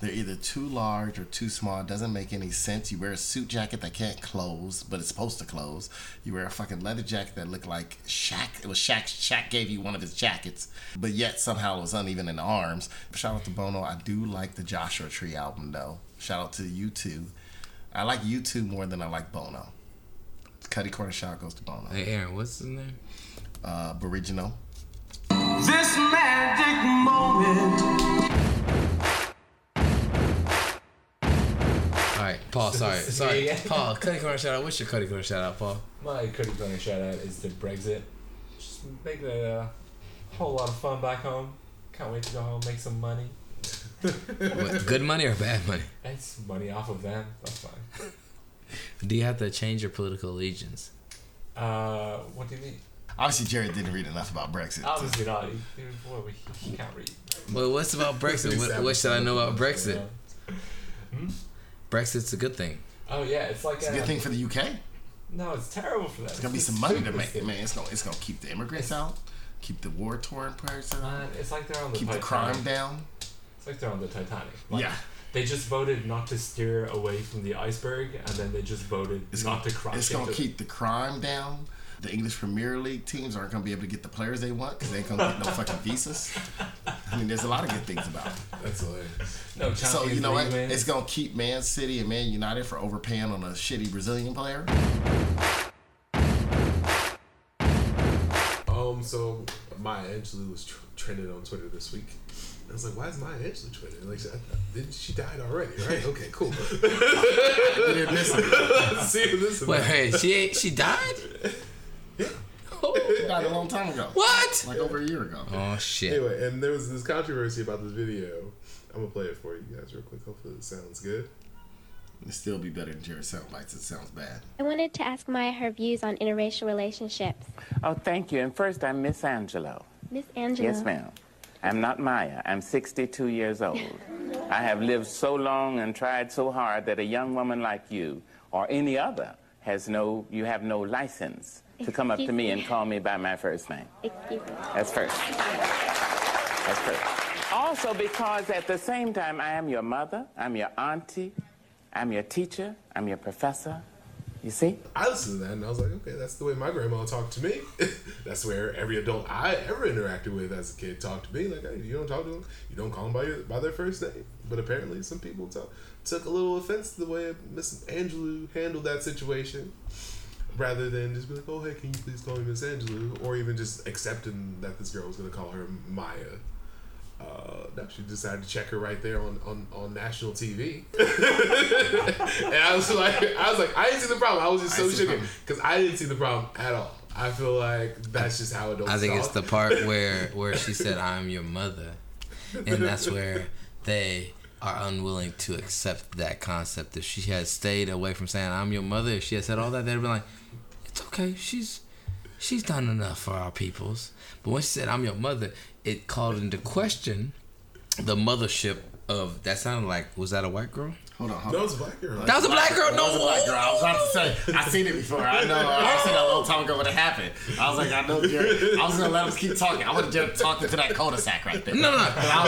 They're either too large or too small. It doesn't make any sense. You wear a suit jacket that can't close, but it's supposed to close. You wear a fucking leather jacket that looked like Shaq. It was Shaq. Shaq gave you one of his jackets, but yet somehow it was uneven in the arms. Shout out to Bono. I do like the Joshua Tree album, though. Shout out to U two. I like U two more than I like Bono. Cutty Corner shout goes to Bono. Hey, Aaron, what's in there? uh, Aboriginal. This magic moment. All right, Paul, sorry, sorry. Yeah, yeah. Paul, Cuddy Corner shout out. What's your Cuddy Corner shout out, Paul? My Cuddy Corner shout out is to Brexit. Just making it a whole lot of fun back home. Can't wait to go home, make some money. What, good money or bad money? That's money off of them. That's fine. Do you have to change your political allegiance? Uh, what do you mean? Obviously, Jared didn't read enough about Brexit. Obviously so. Not. He, boy, he, he can't read. Well, what's about Brexit? what, what should I know about Brexit? Hmm? Brexit's a good thing. Oh yeah, it's like it's a good thing for the U K. No, it's terrible for that. It's gonna be some money to make, man. It's gonna it's gonna keep the immigrants out, keep the war torn parts out. It's like they're on the keep Titanic. The crime down. It's like they're on the Titanic. Like, yeah. They just voted not to steer away from the iceberg, and then they just voted it's not gonna, to crash. It's gonna keep it. The crime down. The English Premier League teams aren't gonna be able to get the players they want because they ain't gonna get no fucking visas. I mean, there's a lot of good things about it. That's hilarious. No, so you know what? Wins. It's gonna keep Man City and Man United for overpaying on a shitty Brazilian player. Um, so Maya Angelou was tr- trending on Twitter this week. I was like, why is Maya Angelou trending? Like, she, she died already, right? Okay, cool. See, listen. Wait, hey, she ain't, she died? Yeah. Oh, died a long time ago. What? Like over a year ago. Oh shit. Anyway, and there was this controversy about this video. I'm gonna play it for you guys real quick. Hopefully it sounds good. It'll still be better than Jared sound bites. It sounds bad. I wanted to ask Maya her views on interracial relationships. Oh, thank you. And first, I'm Miss Angelou. Miss Angelou. Yes, ma'am. I'm not Maya. I'm sixty-two years old. I have lived so long and tried so hard that a young woman like you or any other has no. You have no license. To come Excuse up to me, me and call me by my first name. Excuse me. That's first. That's first. Also, because at the same time, I am your mother, I'm your auntie, I'm your teacher, I'm your professor. You see? I listened to that and I was like, okay, that's the way my grandma talked to me. That's where every adult I ever interacted with as a kid talked to me. Like, hey, you don't talk to them, you don't call them by, your, by their first name. But apparently, some people t- took a little offense to the way Miss Angelou handled that situation. Rather than just be like, oh, hey, can you please call me Miss Angelou? Or even just accepting that this girl was going to call her Maya. Uh, no, she decided to check her right there on, on, on national T V. And I was like, I was like, I didn't see the problem. I was just so shook because I didn't see the problem at all. I feel like that's just how adults talk. I think it's the part where, where she said, I'm your mother. And that's where they are unwilling to accept that concept. If she had stayed away from saying, I'm your mother, if she had said all that, they'd have been like, it's okay, she's she's done enough for our peoples. But when she said, I'm your mother, it called into question the mothership of, that sounded like, was that a white girl? Hold on, hold on. That was a black girl. That was a black girl? No, that was a black girl. I was about to say, I've seen it before. I know, I seen it a long time ago when it happened. I was like, I know, Jared. I was going to let him keep talking. I would have just talked into that cul-de-sac right there. No, no, no. I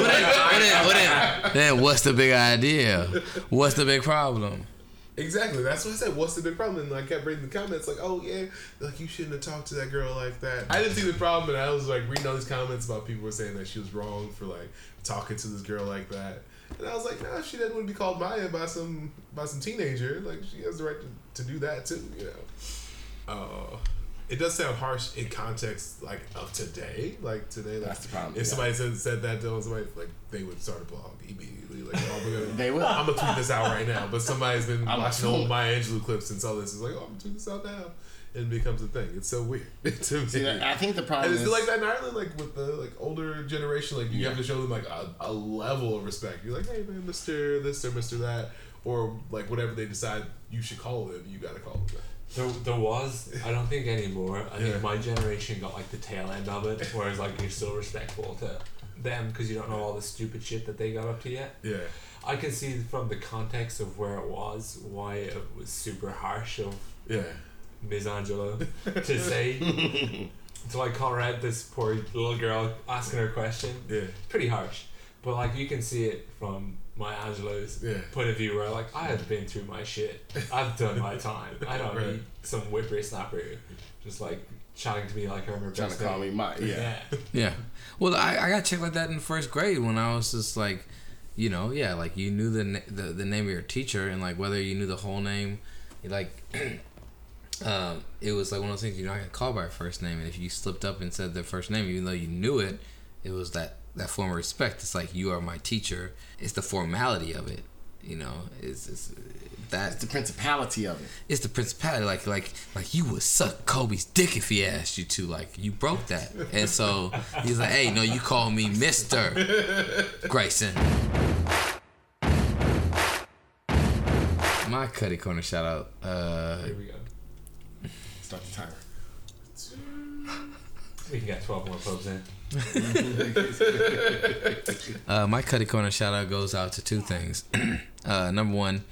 was like, what then what's the big idea? What's the big problem? Exactly. That's what I said. What's the big problem? And I kept reading the comments like, oh, yeah, like you shouldn't have talked to that girl like that. I didn't see the problem, but I was like reading all these comments about people were saying that she was wrong for like talking to this girl like that. And I was like, nah, she doesn't want to be called Maya by some by some teenager. Like, she has the right to, to do that, too, you know. Uh, it does sound harsh in context, like, of today. Like, today, like, that's the problem. If yeah. somebody said, said that to somebody, like, they would start a blog immediately. Like, oh, we're gonna, they would. I'm going to tweet this out right now. But somebody's been I'm watching old Maya Angelou clips and saw this. It's like, oh, I'm going to tweet this out now. And it becomes a thing. It's so weird. See, that, I think the problem and is... And it's like that in Ireland, like, with the like older generation, like, you yeah. have to show them, like, a, a level of respect. You're like, hey, man, Mister this or Mister that, or, like, whatever they decide you should call them, you gotta call them that. There, there was, I don't think anymore. I yeah. think my generation got, like, the tail end of it, whereas, like, you're still respectful to them because you don't know all the stupid shit that they got up to yet. Yeah. I can see from the context of where it was, why it was super harsh of... Yeah. Miss Angelou to say to like call her out this poor little girl asking her question. Yeah. It's pretty harsh. But like you can see it from Maya Angelou's yeah. point of view where like I have been through my shit. I've done my time. I don't right. need some whippersnapper just like chatting to me like I'm her best trying to call me Mike. Yeah. yeah. Yeah. Well I, I got checked like that in first grade when I was just like, you know, yeah, like you knew the na- the, the name of your teacher and like whether you knew the whole name, like um, it was like one of those things, you're not gonna call by her first name, and if you slipped up and said their first name, even though you knew it, it was that, that form of respect. It's like, you are my teacher. It's the formality of it, you know. It's, it's that. It's the principality of it. It's the principality, like like like you would suck Kobe's dick if he asked you to. Like, you broke that, and so he's like, hey, no, you call me Mister Grayson. My Cuddy Corner shout out. Uh, Here we go. Start the timer. We got twelve more pubs in. uh, my Cuddy Corner shout out goes out to two things. uh, number one,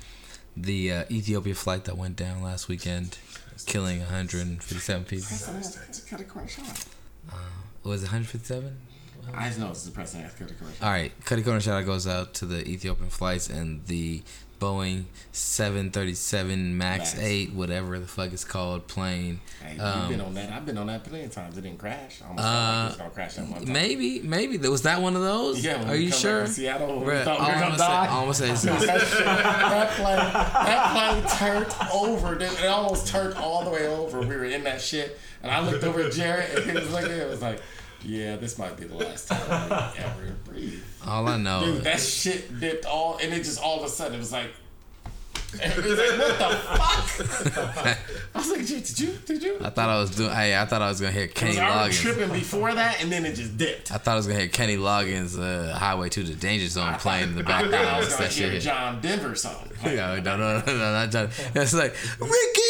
the uh, Ethiopia flight that went down last weekend, killing one hundred fifty-seven people. That's, that's a Cuddy Corner shout out. Uh, was it one hundred fifty-seven? I just know it's depressing. That's Cuddy Corner. All right, Cuddy Corner shout out goes out to the Ethiopian flights and the Boeing seven thirty-seven Max, Max eight, whatever the fuck it's called, plane. Hey, um, you've been on that. I've been on that plenty of times. It didn't crash. I almost uh, like it's gonna crash that one time. Maybe, maybe was that one of those? Yeah. When Are we you come sure? Back from Seattle, we Bruh, thought we were gonna die. Almost said that plane. That plane turned over. It almost turned all the way over. We were in that shit, and I looked over at Jared, and he was like, "It was like." Yeah, this might be the last time I ever breathe. All I know, dude, that shit dipped all, and it just all of a sudden it was like, it was like, what the fuck? I was like, did you, did you? I thought I was doing. Hey, I thought I was gonna hear Kenny Loggins. I was tripping before that, and then it just dipped. I thought I was gonna hear Kenny Loggins' uh, "Highway to the Danger Zone" playing in the background. I was gonna hear John Denver song. Yeah, no, no, no, not John. It's like Ricky.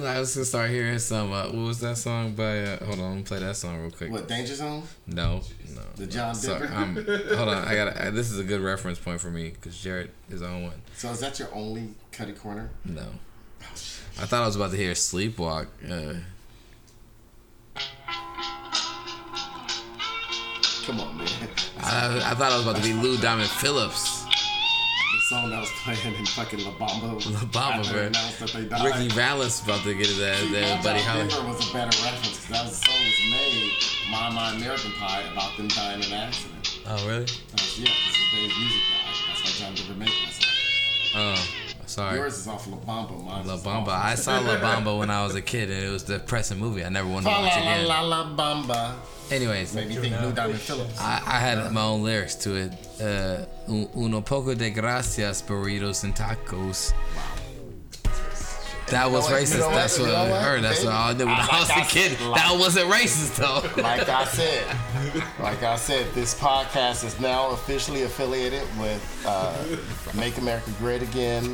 I was gonna start hearing some. Uh, what was that song by? Uh, hold on, let me play that song real quick. What, Danger Zone? No, no. The John Denver. I'm, hold on, I got. This is a good reference point for me because Jared is on one. So is that your only Cuddy Corner? No. Oh, I thought I was about to hear Sleepwalk. Uh, Come on, man. I, I thought I was about to be Lou Diamond Phillips. The song that was playing in fucking La Bamba. La Bamba, bro. Ricky Valens about to get it there. See, there buddy Holly. Denver was a better reference because that was, the song was made, My My American Pie, about them dying in an accident. Oh, really? Uh, yeah, because they was music guy. That's why John Denver made that song. Oh, sorry. Yours is off La Bamba. Mine La Bamba. I saw La Bamba when I was a kid, and it was a depressing movie. I never wanted to watch it again. La La La Bamba. Anyways, made me think Lou Diamond Phillips. I, I had my own lyrics to it. Uh, Uno poco de gracias, burritos and tacos. Wow. That was racist. That's what I heard. That's what I did when I was a kid. That wasn't racist, though. Like I said, like I said, this podcast is now officially affiliated with uh, Make America Great Again,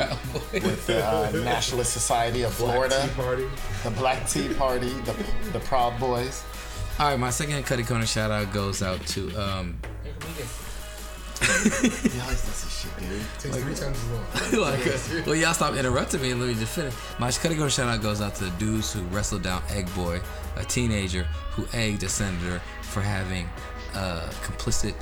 with the uh, Nationalist Society of Florida, the Black Tea Party, the the Proud Boys. All right, my second Cuddy Corner shout out goes out to. Um, y'all shit, dude. Takes like, three times as long. Like, uh, well, y'all stop interrupting me and let me just finish. My Cuddy Corner shout out goes out to the dudes who wrestled down Egg Boy, a teenager who egged a senator for having uh, complicit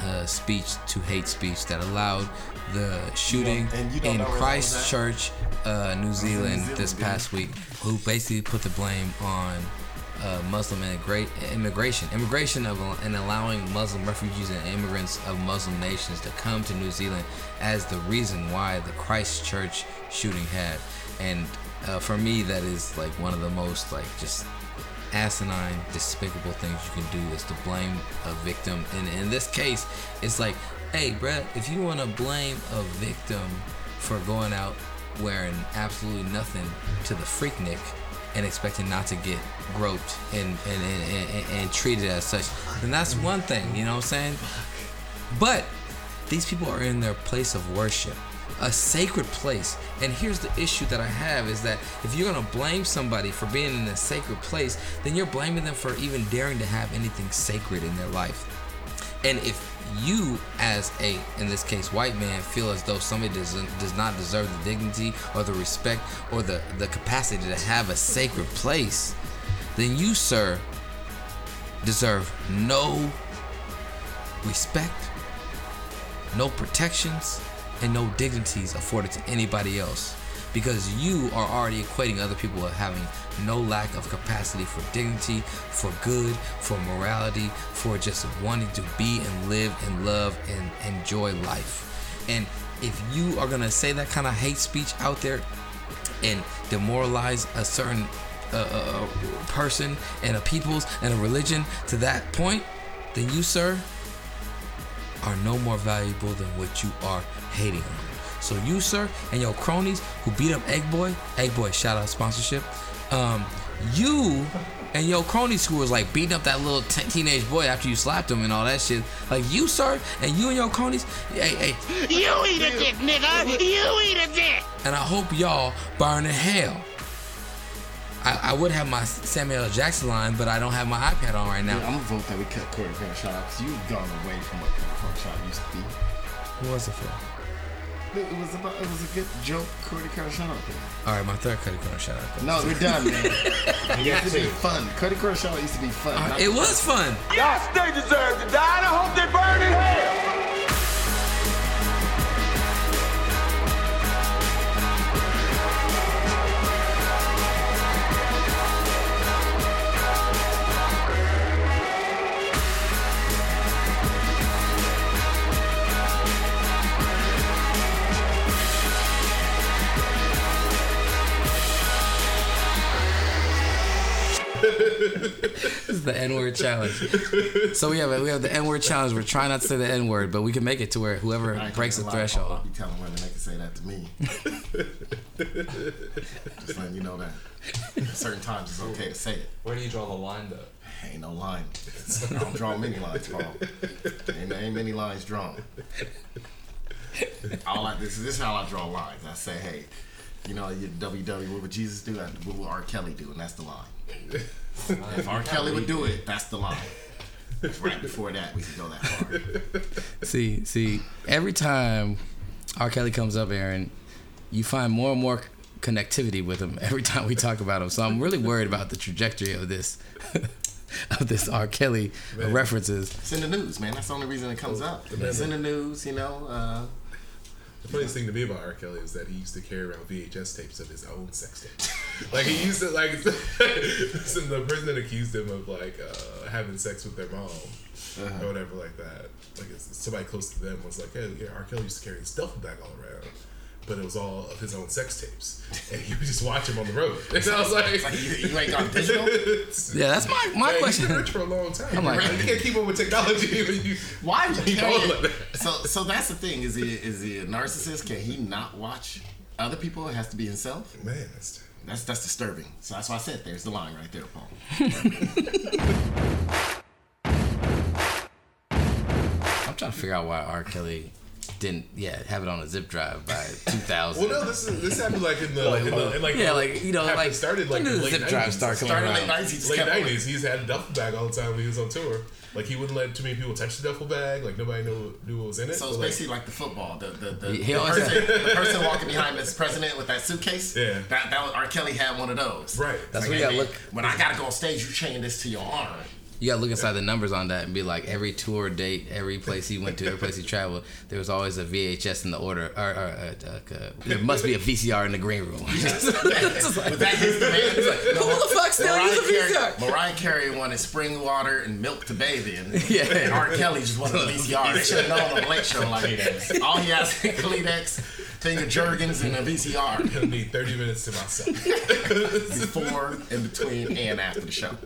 uh, speech to hate speech that allowed the shooting you know, in Christchurch, uh, New, New Zealand, this dude. past week, who basically put the blame on. Uh, Muslim immigra- immigration, immigration of uh, and allowing Muslim refugees and immigrants of Muslim nations to come to New Zealand as the reason why the Christchurch shooting had. And uh, for me, that is like one of the most like just asinine, despicable things you can do is to blame a victim. And in this case, it's like, hey, bruh, if you want to blame a victim for going out wearing absolutely nothing to the Freaknik, and expecting not to get groped and, and, and, and, and treated as such, and that's one thing, you know what I'm saying? But these people are in their place of worship, a sacred place. And here's the issue that I have is that if you're gonna blame somebody for being in a sacred place, then you're blaming them for even daring to have anything sacred in their life. And if you, as a, in this case, white man, feel as though somebody does, does not deserve the dignity or the respect or the, the capacity to have a sacred place, then you, sir, deserve no respect, no protections, and no dignities afforded to anybody else. Because you are already equating other people with having no lack of capacity for dignity, for good, for morality, for just wanting to be and live and love and enjoy life. And if you are going to say that kind of hate speech out there, and demoralize a certain uh, a person and a peoples and a religion to that point, then you, sir, are no more valuable than what you are hating on. So you, sir, and your cronies who beat up Egg Boy, Egg Boy, shout out sponsorship. Um, you and your cronies who was like beating up that little t- teenage boy after you slapped him and all that shit. Like you, sir, and you and your cronies. Hey, hey. You eat a dick, nigga. You eat a dick. And I hope y'all burn in hell. I, I would have my Samuel L. Jackson line, but I don't have my iPad on right now. Yeah, I'm gonna vote that we cut Corey Crenshaw because you've gone away from what Crenshaw used to be. What was it for? It was about. It was a good joke, Corey Crenshaw. All right, my third Corey Crenshaw. No, we're done, man. It used to be fun. Corey Crenshaw used to be fun. Uh, it was fun. Y'all still deserve to die. And I hope they burn in hell. This is the N-word challenge. So we have a, we have the N-word challenge. We're trying not to say the N-word, but we can make it to where whoever breaks the threshold. I'll be telling women they can say that to me. Just letting you know that at certain times it's okay to say it. Where do you draw the line, though? Ain't no line. I don't draw many lines, Paul. Ain't, ain't many lines drawn. All I, this, this is how I draw lines. I say, hey, you know, your W W, what would Jesus do? What would R. Kelly do? And that's the line. If R. Kelly would do it, that's the line. Right before that, we could go that far. See, see, every time R. Kelly comes up, Aaron, you find more and more connectivity with him every time we talk about him. So I'm really worried about the trajectory of this, of this R. Kelly man. References. It's in the news, man. That's the only reason it comes up. It's in the news, you know. Uh, The funniest thing to me about R. Kelly is that he used to carry around V H S tapes of his own sex tapes. Like, he used to, like, the person that accused him of, like, uh, having sex with their mom uh-huh. or whatever like that. Like, it's, somebody close to them was like, hey, yeah, R. Kelly used to carry his duffel bag all around, but it was all of his own sex tapes. And you would just watch him on the road. And so I was like... like you, you ain't got digital? Yeah, that's my, my man, question. You've been rich for a long time. I'm like, right? You can't keep up with technology. When you, why would you all of that? So, so that's the thing. Is he, is he a narcissist? Can he not watch other people? It has to be himself? Man, that's... That's, that's disturbing. So that's why I said there's the line right there, Paul. I'm trying to figure out why R. Kelly... didn't yeah have it on a zip drive by two thousand. Well, no, this is this happened like in the like, in the, in like yeah like you know like started like the zip drive started started late nineties. Late nineties, he's had a duffel bag all the time when he was on tour. Like he wouldn't let too many people touch the duffel bag. Like nobody knew knew what was in it. So it's basically like, like the football. The the the, the, person, the person walking behind this president with that suitcase. Yeah, that that was, R. Kelly had one of those. Right. That's like, what you gotta look. When I gotta go on stage, you chain this to your arm. You gotta look inside the numbers on that and be like, every tour date, every place he went to, every place he traveled, there was always a V H S in the order. Or, or, or uh, uh, there must be a V C R in the green room. Yes, that, like, that hits the man. Like, no, who the fuck still uses a V C R? Carey, Mariah Carey wanted spring water and milk to bathe in. Yeah. And R. Kelly just wanted a V C R. They should have known on the late show like that. All he has is Kleenex, finger Jergens, and a V C R. He'll need thirty minutes to myself. Before, in between, and after the show.